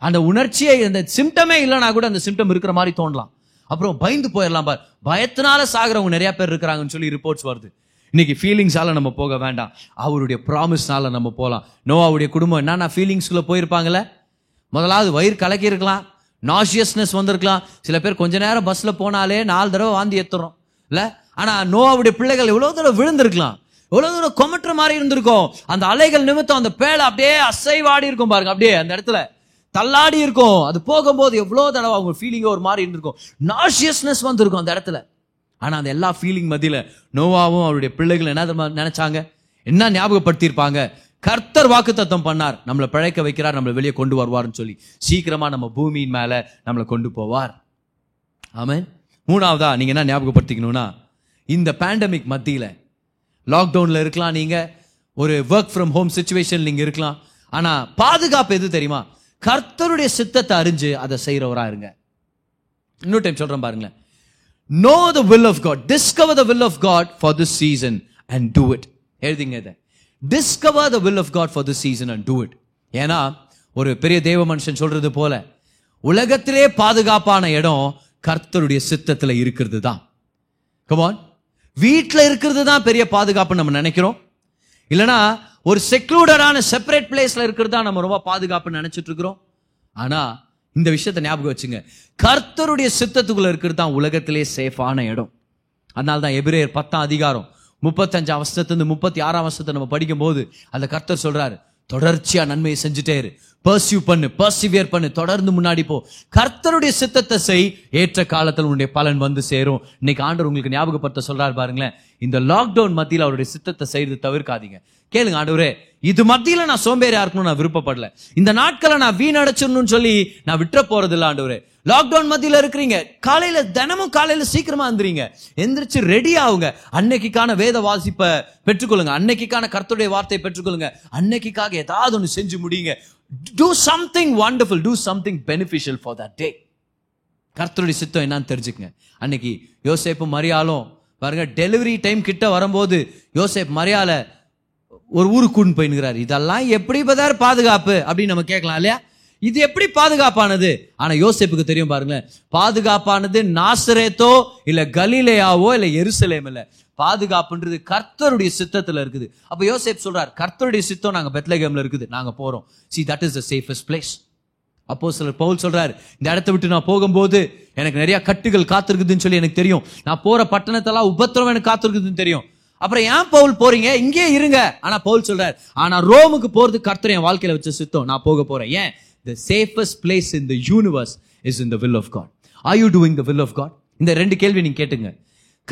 அந்த உணர்ச்சியை, அந்த சிம்டமே இல்லைனா கூட அந்த சிம்டம் இருக்கிற மாதிரி தோணலாம், அப்புறம் பயந்து போயிடலாம். பார், பயத்தினால சாகிறவங்க நிறைய பேர் இருக்கிறாங்கன்னு சொல்லி ரிப்போர்ட்ஸ் வருது. இன்னைக்கு ஃபீலிங்ஸால நம்ம போக வேண்டாம், அவருடைய ப்ராமிஸ்னால நம்ம போகலாம். நோவாவுடைய குடும்பம் என்னன்னா ஃபீலிங்ஸ்குள்ளே போயிருப்பாங்களே, முதலாவது வயிறு கலக்கி இருக்கலாம், நாஷியஸ்னஸ் வந்திருக்கலாம். சில பேர் கொஞ்ச நேரம் பஸ்ஸில் போனாலே நாலு தடவை வாந்தி ஏற்றுறோம் இல்லை. ஆனால் நோவாவுடைய பிள்ளைகள் எவ்வளோ தூரம் விழுந்திருக்கலாம், எவ்வளோ தூரம் கொமட்டுற மாதிரி இருந்திருக்கும். அந்த அலைகள் நிமித்தம் அந்த பேழை அப்படியே அசைவாடி இருக்கும் பாருங்க, அப்படியே அந்த இடத்துல தள்ளாடி இருக்கும். அது போகும்போது எவ்வளோ தடவை அவங்க ஃபீலிங் ஒரு மாதிரி இருந்திருக்கும், நாஷியஸ்னஸ் வந்திருக்கும் அந்த இடத்துல. ஆனால் அந்த எல்லா ஃபீலிங் மத்தியில் நோவாவும் அவருடைய பிள்ளைகள் என்ன நினைச்சாங்க, என்ன ஞாபகப்படுத்தியிருப்பாங்க, கர்த்தர் வாக்குத்தத்தம் பண்ணார், நம்மளை பிழைக்க வைக்கிறார், நம்மளை வெளியே கொண்டு வருவார்னு சொல்லி. சீக்கிரமா நம்ம பூமியின் மேல நம்மளை கொண்டு போவார். ஆமென். மூணாவதா நீங்க என்ன ஞாபகப்படுத்திக்கணும்னா, இந்த பேண்டமிக் மத்தியில லாக்டவுன்ல இருக்கலாம், நீங்க ஒரு ஒர்க் ஃப்ரம் ஹோம் சிச்சுவேஷன் நீங்க இருக்கலாம், ஆனா பாதுகாப்பு எது தெரியுமா, கர்த்தருடைய சித்தத்தை அறிஞ்சு அதை செய்யறவரா இருங்க. இன்னொரு டைம் சொல்றேன் பாருங்களேன், know the will of God, discover the will of God for this season and do it. எழுதிங்க இதை, Discover the will of God for this season and do it. ஏன்னா ஒரு பெரிய தேவ மனுஷன் சொல்றது போல, உலகத்திலே பாதுகாப்பான இடம் கர்த்தருடைய சித்தத்தில் இருக்கிறது தான். Come on, வீட்டில் இருக்கிறது தான் பெரிய பாதுகாப்பு நம்ம நினைக்கிறோம். இல்லைனா ஒரு செக்லூடடான செப்பரேட் பிளேஸ்ல இருக்கிறது தான் நம்ம ரொம்ப பாதுகாப்புன்னு நினைச்சிட்டு இருக்கிறோம். ஆனா இந்த விஷயத்தை ஞாபகம் வச்சுங்க, கர்த்தருடைய சித்தத்துக்குள்ள இருக்கிறது தான் உலகத்திலே சேஃபான இடம். அதனால தான் எபிரேயர் பத்தாம் அதிகாரம் முப்பத்தஞ்சாம் வருஷத்துலேருந்து முப்பத்தி ஆறாம் வருஷத்தை நம்ம படிக்கும் போது அந்த கர்த்தர் சொல்றாரு, தொடர்ச்சியா நன்மையை செஞ்சுட்டே இரு, பர்சியூ பண்ணு, பர்சிவியர் பண்ணு, தொடர்ந்து முன்னாடி போ, கர்த்தருடைய சித்தத்தை செய், ஏற்ற காலத்தில் உன்னுடைய பலன் வந்து சேரும். இன்னைக்கு ஆண்டவர் உங்களுக்கு ஞாபகப்படுத்த சொல்றாரு பாருங்களேன், இந்த லாக்டவுன் மத்தியில் அவருடைய சித்தத்தை செய்து தவிர்க்காதீங்க. கேளுங்க, ஆண்டவரே இது மத்தியில நான் சோம்பேறியா இருக்கணும்னு நான் விருப்பப்படல, இந்த நாட்களை நான் வீணடைச்சிடணும்னு சொல்லி நான் விட்டுற போறது இல்லை. ஆண்டவரே லாக்டவுன் மத்தியில் இருக்கிறீங்க, காலையில தினமும் காலையில சீக்கிரமா வந்துறீங்க, எந்திரிச்சு ரெடி ஆகுங்க, அன்னைக்கான வேத வாசிப்பை பெற்றுக்கொள்ளுங்க, அன்னைக்கான கர்த்தருடைய வார்த்தையை பெற்றுக்கொள்ளுங்க, அன்னைக்காக ஏதாவது ஒன்று செஞ்சு முடியுங்க. Do something wonderful, do something beneficial for that day. கர்த்தருடைய சித்தம் என்னன்னு தெரிஞ்சுக்கங்க. அன்னைக்கு யோசேப்பு மரியாளும் பாருங்க, டெலிவரி டைம் கிட்ட வரும்போது யோசேப்பு மரியாள ஒரு ஊருக்கு கூண்டு போயின்னுக்கிறாரு. இதெல்லாம் எப்படி பதார் பாதுகாப்பு அப்படின்னு நம்ம கேட்கலாம் இல்லையா, இது எப்படி பாதுகாப்பானது? ஆனா யோசேப்புக்கு தெரியும் பாருங்களேன், பாதுகாப்பானது நாசரேத்தோ இல்ல கலிலேயாவோ இல்ல எருசலேம் இல்ல, பாதுகாப்புன்றது கர்த்தருடைய சித்தத்துல இருக்குது. அப்ப யோசேப் சொல்றாரு, கர்த்தருடைய சித்தம் நாங்க பெத்லகேம்ல இருக்குது, நாங்க போறோம், see that is the safest place. அப்போஸ்தலர் பவுல் சொல்றாரு, இந்த இடத்தை விட்டு நான் போகும்போது எனக்கு நிறைய கட்டுகள் காத்திருக்குதுன்னு சொல்லி எனக்கு தெரியும், நான் போற பட்டணத்தெல்லாம் உபத்திரவம் எனக்கு காத்திருக்குதுன்னு தெரியும், அப்புறம் ஏன் பவுல் போறீங்க, இங்கே இருங்க. ஆனா பவுல் சொல்றாரு, ஆனா ரோமுக்கு போறது கர்த்தர் என் வாழ்க்கையில வச்ச சித்தம், நான் போக போறேன். ஏன்? The safest place in the universe is in the will of God. Are you doing the will of God? இந்த ரெண்டு கேள்வி நீங்க கேட்டுங்க.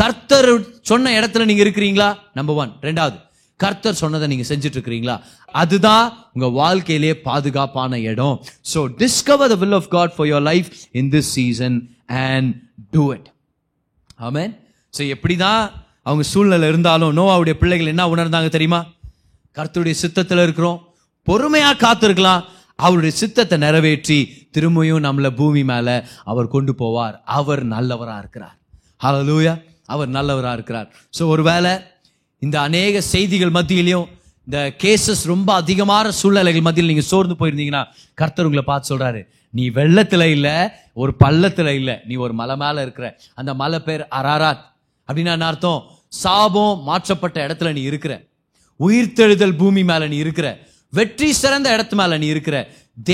கர்த்தர் சொன்ன இடத்துல நீங்க இருக்கிறீங்களா? Number one. ரெண்டாவது, கர்த்தர் சொன்னதை நீங்க செஞ்சுட்டு இருக்கிறீங்களா? அதுதான் உங்க வாழ்க்கையிலே பாதுகாப்பான இடம். So discover the will of God for your life in this season and do it. Amen. So எப்படிதான் அவங்க சூழ்நிலை இருந்தாலும் நோவாவுடைய பிள்ளைகள் என்ன உணர்ந்தாங்க தெரியுமா? கர்த்தருடைய சித்தத்துல இருக்கிறோம், பொறுமையா காத்திருக்கலாம், அவருடைய சித்தத்தை நிறைவேற்றி திரும்பியும் நம்மளை பூமி மேல அவர் கொண்டு போவார். அவர் நல்லவராக இருக்கிறார். ஹல்லேலூயா, அவர் நல்லவராக இருக்கிறார். ஸோ ஒருவேளை இந்த அநேக செய்திகள் மத்தியிலையும் இந்த கேசஸ் ரொம்ப அதிகமான சூழ்நிலைகள் மத்தியில் நீங்க சோர்ந்து போயிருந்தீங்கன்னா, கர்த்தர் உங்களை பார்த்து சொல்றாரு, நீ வெள்ளத்துல இல்லை, ஒரு பள்ளத்துல இல்லை, நீ ஒரு மலை மேல இருக்கிற. அந்த மலை பேர் அரராத். அப்படின்னா என்ன அர்த்தம்? சாபம் மாற்றப்பட்ட இடத்துல நீ இருக்கிற, உயிர்த்தெழுதல் பூமி மேல நீ இருக்கிற, வெற்றி சிறந்த இடத்து மேல நீ இருக்கிற,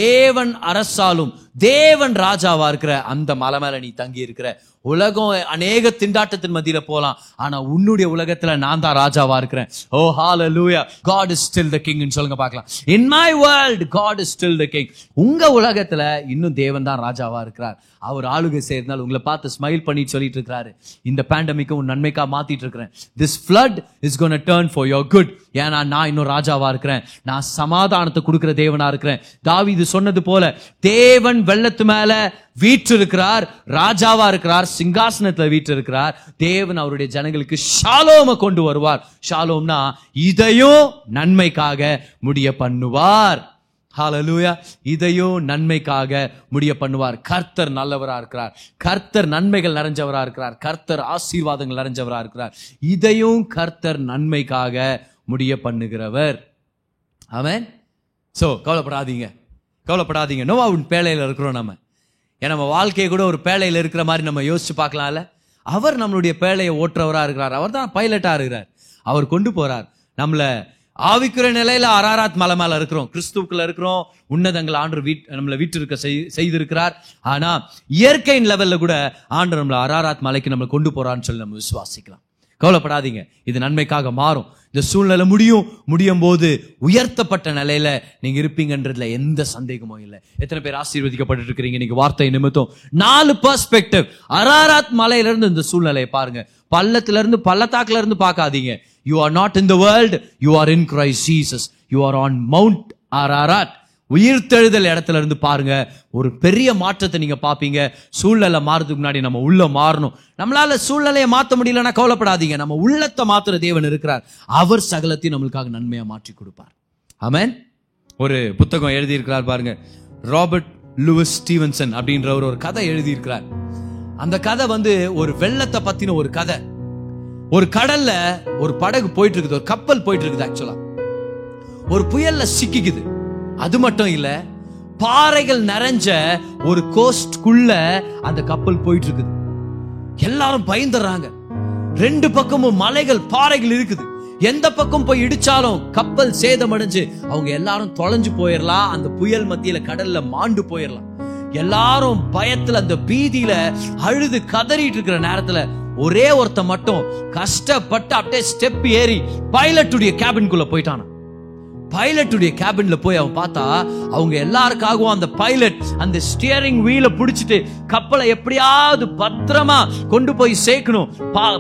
தேவன் அரசாலும் தேவன் ராஜாவா இருக்கிற அந்த மலை மேல நீ தங்கி இருக்கிற. உலகம் அநேக திண்டாட்டத்தின் மத்தியில போலாம், ஆனா உன்னுடைய உலகத்துல நான் தான் ராஜாவா இருக்கிறேன். ஓ ஹalleluya, God is still the king ன்னு சொல்லுங்க பார்க்கலாம். In my world God is still the king. உங்க உலகத்துல இன்னும் தேவன் தான் ராஜாவா இருக்கிறார். அவர் ஆளுகை செய்யறதுனால உங்களை பார்த்து ஸ்மைல் பண்ணி சொல்லிட்டு இருக்கிறாரு, இந்த பேண்டமிக்க உன் நன்மைக்கா மாத்திட்டு இருக்கிறேன். This flood is going to turn for your good. ஏன்னா நான் இன்னும் ராஜாவா இருக்கிறேன், நான் சமாதானத்தை கொடுக்கிற தேவனா இருக்கிறேன். தாவீது சொன்னது போல தேவன் வெள்ளத்து மேல வீற்று இருக்கிறார், ராஜாவா இருக்கிறார், சிங்காசனத்துல வீற்று இருக்கிறார். தேவன் அவருடைய ஜனங்களுக்கு ஷாலோமை கொண்டு வருவார். ஷாலோம்னா இதையும் நன்மைக்காக முடிய பண்ணுவார். ஹalleluya, இதையும் நன்மைக்காக முடிய பண்ணுவார். கர்த்தர் நல்லவரா இருக்கிறார், கர்த்தர் நன்மைகள் நிறைஞ்சவரா இருக்கிறார், கர்த்தர் ஆசீர்வாதங்கள் நிறைஞ்சவரா இருக்கிறார். இதையும் கர்த்தர் நன்மைக்காக முடிய பண்ணுகிறவர். ஆமென். சோ கவலைப்படாதீங்க, கவலைப்படாதீங்க. நோவாவின் பேழையில இருக்கிறோம் நம்ம. ஏன்னா நம்ம வாழ்க்கையை கூட ஒரு பேழையில இருக்கிற மாதிரி நம்ம யோசிச்சு பார்க்கலாம்ல. அவர் நம்மளுடைய பேழையை ஓட்டுறவரா இருக்கிறார், அவர் தான் பைலட்டா இருக்கிறார், அவர் கொண்டு போறார். நம்மள ஆவிக்குற நிலையில அரராத் மலை மேல இருக்கிறோம், கிறிஸ்துக்குள்ள இருக்கிறோம், உன்னதங்கள் ஆண்டவர் வீட் நம்மளை வீட்டிற்க செய்திருக்கிறார். ஆனா இயற்கையின் லெவல்ல கூட ஆண்டவர் நம்மள அரராத் மலைக்கு நம்மளை கொண்டு போறான்னு சொல்லி நம்ம விசுவாசிக்கலாம். கவலைப்படாதீங்க, இது நன்மைக்காக மாறும். இந்த சூழ்நிலை முடியும், முடியும் போது உயர்த்தப்பட்ட நிலையில நீங்க இருப்பீங்கன்றதுல எந்த சந்தேகமும் இல்லை. எத்தனை பேர் ஆசீர்வதிக்கப்பட்டு இருக்கிறீங்க நீங்க வார்த்தை நிமித்தம்? நாலு பெர்ஸ்பெக்டிவ். அரராத் மலையிலிருந்து இந்த சூழ்நிலையை பாருங்க. பள்ளத்துல இருந்து, பள்ளத்தாக்குல இருந்து பார்க்காதீங்க. You are not in the world, you are in Christ Jesus. You are on Mount Ararat. உயிர்த்தெழுதல் இடத்துல இருந்து பாருங்க, ஒரு பெரிய மாற்றத்தை நீங்க பார்ப்பீங்க. சூழ்நிலை மாறதுக்கு முன்னாடி நம்ம உள்ள மாறணும். நம்மளால சூழ்நிலையை மாற்ற முடியலன்னா கவலைப்படாதீங்க, நம்ம உள்ளத்தை மாத்துற தேவன் இருக்கிறார். அவர் சகலத்தையும் நம்மளுக்காக நன்மையா மாற்றி கொடுப்பார். ஆமென். ஒரு புத்தகம் எழுதியிருக்கிறார் பாருங்க, ராபர்ட் லூயிஸ் ஸ்டீவன்சன் அப்படின்றவர் ஒரு கதை எழுதியிருக்கிறார். அந்த கதை வந்து ஒரு வெள்ளத்தை பத்தின ஒரு கதை. ஒரு கடல்ல ஒரு படகு போயிட்டு இருக்குது, ஒரு கப்பல் போயிட்டு இருக்குது. ஆக்சுவலா ஒரு புயல்ல சிக்கிக்குது. அது மட்டும் இல்ல, பாறைகள் நிறைஞ்ச ஒரு கோஸ்ட்குள்ள அந்த கப்பல் போயிட்டு இருக்குது. எல்லாரும் பயந்துடுறாங்க. ரெண்டு பக்கமும் மலைகள், பாறைகள் இருக்குது. எந்த பக்கம் போய் இடிச்சாலும் கப்பல் சேதமடைஞ்சு அவங்க எல்லாரும் தொலைஞ்சு போயிடலாம். அந்த புயல் மத்தியில கடல்ல மாண்டு போயிடலாம். எல்லாரும் பயத்துல அந்த பீதியில அழுது கதறிட்டு இருக்கிற நேரத்துல ஒரே ஒருத்த மட்டும் கஷ்டப்பட்டு அப்படியே ஸ்டெப் ஏறி பைலட்டுடைய கேபின்குள்ள போயிட்டானா. பைலட்டுடைய கேபின்ல போய் அவன் பார்த்தா அவங்க எல்லாருக்காகவும் அந்த பைலட் அந்த ஸ்டியரிங் வீல பிடிச்சிட்டு கப்பலை எப்படியாவது பத்திரமா கொண்டு போய் சேர்க்கணும்.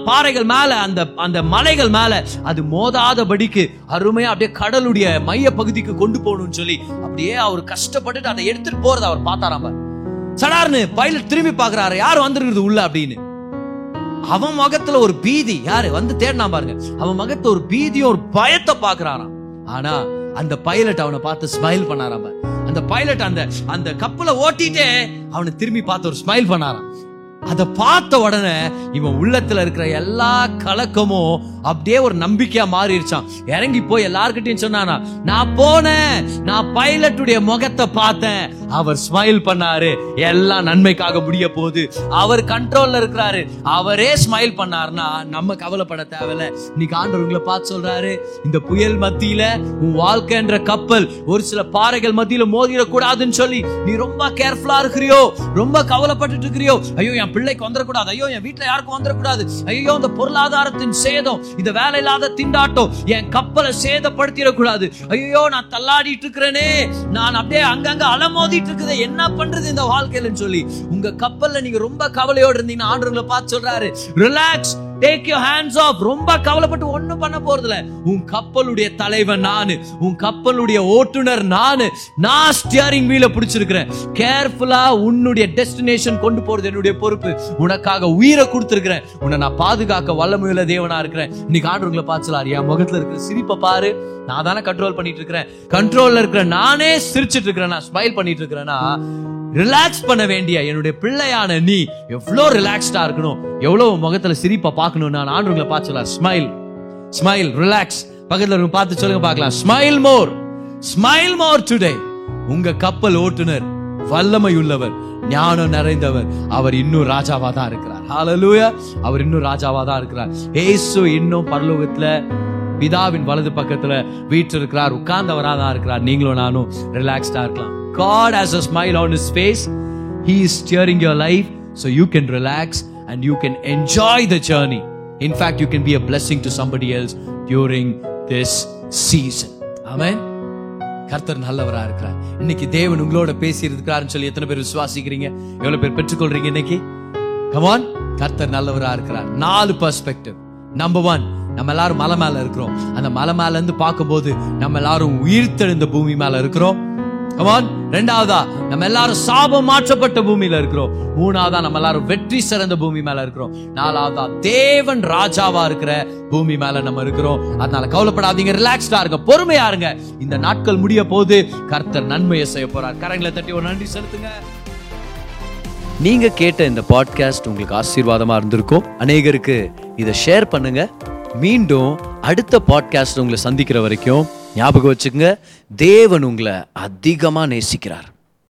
பாறைகள் மேல, அந்த அந்த மலைகள் மேல அது மோதாதபடிக்கு அருமையா அப்படியே கடலுடைய மைய பகுதிக்கு கொண்டு போகணும்னு சொல்லி அப்படியே அவர் கஷ்டப்பட்டு அதை எடுத்துட்டு போறத அவர் பார்த்தாராம். சடார்னு பைலட் திரும்பி பாக்குறாரு, யார் வந்துருக்குது உள்ள அப்படின்னு. அவன் முகத்துல ஒரு பீதி, யாரு வந்து தேடினா பாருங்க, அவன் முகத்துல ஒரு பீதியும் ஒரு பயத்தை பாக்குறாராம். ஆனா அந்த பைலட் அவனை பார்த்து ஸ்மைல் பண்ணாராம். அந்த பைலட் அந்த அந்த கப்பலை ஓட்டிட்டே அவனை திரும்பி பார்த்து ஒரு ஸ்மைல் பண்ணாராம். அத பார்த்த உடனே இவன் உள்ளத்துல இருக்கிற எல்லா கலக்கமும் அப்படியே ஒரு நம்பிக்கையா மாறிடுச்சான். இறங்கி போய் எல்லார்கிட்டையும் சொன்னானா, நான் போனேன், நான் பைலட்டுடைய முகத்தை பார்த்தேன், அவர் ஸ்மைல் பண்ணாரு, எல்லாம் நன்மைக்காக முடிய போகுது, அவர் கண்ட்ரோல்ல இருக்கிறாரு, அவரே ஸ்மைல் பண்ணாருன்னா நம்ம கவலைப்பட தேவையில்ல. இன்னைக்கு ஆண்டவர் உங்களை பார்த்து சொல்றாரு, இந்த புயல் மத்தியில உன் வாழ்க்கைன்ற கப்பல் ஒரு சில பாறைகள் மத்தியில மோதிடக்கூடாதுன்னு சொல்லி நீ ரொம்ப கேர்ஃபுல்லா இருக்கிறியோ, ரொம்ப கவலைப்பட்டு இருக்கிறியோ. ஐயோ என் பிள்ளைக்கு வந்துடக்கூடாது, ஐயோ என் வீட்டுல யாருக்கும் வந்துடக்கூடாது, ஐயோ இந்த பொருளாதாரத்தின் சேதம், இந்த வேலை இல்லாத திண்டாட்டம் என் கப்பலை சேதப்படுத்திடக்கூடாது, ஐயோ நான் தள்ளாடிட்டு இருக்கிறேனே, நான் அப்படியே அங்கங்க அலமோதிட்டு இருக்குதே, என்ன பண்றது இந்த வாழ்க்கையிலன்னு சொல்லி உங்க கப்பல்ல நீங்க ரொம்ப கவலையோடு இருந்தீங்கன்னா ஆண்டவர்களை பார்த்து சொல்றாரு, relax, Take your hands off. ரொம்ப கவலைப்பட்டு ஒண்ணும் பண்ண போறதில்ல. உன் கப்பலுடைய தலைவன் நானு, உன் கப்பலுடைய ஓட்டுநர் நானு, நான் ஸ்டியரிங் வீல பிடிச்சிருக்கிறேன். கேர்ஃபுல்லா உன்னுடைய டெஸ்டினேஷன் கொண்டு போறது என்னுடைய பொறுப்பு. உனக்காக உயிரை கொடுத்திருக்கிறேன், உன்னை நான் பாதுகாக்க வல்லமையுள்ள தேவனா இருக்கிறேன். இன்னைக்கு ஆண்டவர்களை பார்த்துலாரு, என் முகத்துல இருக்கிற சிரிப்பை பாரு, நான் தானே கண்ட்ரோல் பண்ணிட்டு இருக்கிறேன், கண்ட்ரோல்ல இருக்கிற நானே சிரிச்சிட்டு இருக்கிறேன், நான் ஸ்மைல் பண்ணிட்டு இருக்கிறேன்னா ரிலாக்ஸ் பண்ண வேண்டிய என்னுடைய பிள்ளையான நீ எவ்வளோ ரிலாக்ஸ்டா இருக்கணும், எவ்வளவு முகத்துல சிரிப்பா பார்க்கணும். நான் ஆண்டவர்களை பார்த்து சொல்லலாம், ஸ்மைல், ஸ்மைல், ரிலாக்ஸ். பக்கத்துல பார்த்து சொல்லுங்க பார்க்கலாம், smile more, smile more today. உங்க கப்பல் ஓட்டுநர் வல்லமை உள்ளவர், ஞானம் நிறைந்தவர், அவர் இன்னும் ராஜாவா தான் இருக்கிறார். ஹalleluya, அவர் இன்னும் ராஜாவா தான் இருக்கிறார். இயேசு இன்னும் பரலோகத்துல பிதாவின் வலது பக்கத்துல வீற்றிருக்கிறார், உட்கார்ந்தவரா தான் இருக்கிறார். நீங்களும் நானும் ரிலாக்ஸ்டா இருக்கலாம். God has a smile on his face. He is steering your life so you can relax and you can enjoy the journey. In fact, you can be a blessing to somebody else during this season. Amen. கர்த்தர் நல்லவரா இருக்கிறார். இன்னைக்கு தேவன் உங்களோட பேசி இருக்கிறாருன்னு சொல்லி எத்தனை பேர் விசுவாசிக்கிறீங்க? எவ்வளவு பேர் பெற்றுக்கொள்றீங்க இன்னைக்கு? Come on. கர்த்தர் நல்லவரா இருக்கிறார். நாலு பெர்ஸ்பெக்டிவ். நம்பர் ஒன், நம்ம எல்லாரும் மலை மேல இருக்கிறோம். அந்த மலை மேல இருந்து பார்க்கும்போது நம்ம எல்லாரும் உயிர்த்தெழுந்த பூமி மேல இருக்கிறோம். Come on. ரெண்டாவதா, நம்ம எல்லாரும் சாபம் மாற்றப்பட்ட பூமியில இருக்கிறோம். மூணாவதா, நம்ம எல்லாரும் வெற்றி சிறந்த பூமி மேல இருக்கிறோம். நாலாவதா, தேவன் ராஜாவா இருக்கிற பூமி மேல நம்ம இருக்கிறோம். அதனால கவலைப்படாதீங்க, ரிலாக்ஸ்டா இருங்க, பொறுமையா இருங்க. இந்த நாட்கள் முடிய போது கர்த்தர் நன்மையை செய்ய போறார். கரங்களை தட்டி ஒரு நன்றி செலுத்துங்க. நீங்க கேட்ட இந்த பாட்காஸ்ட் உங்களுக்கு ஆசீர்வாதமா இருந்திருக்கும். அநேகருக்கு இதை ஷேர் பண்ணுங்க. மீண்டும் அடுத்த பாட்காஸ்ட் உங்களை சந்திக்கிற வரைக்கும் ஞாபகம் வச்சுக்கங்க, தேவன் உங்களை அதிகமாக நேசிக்கிறார்.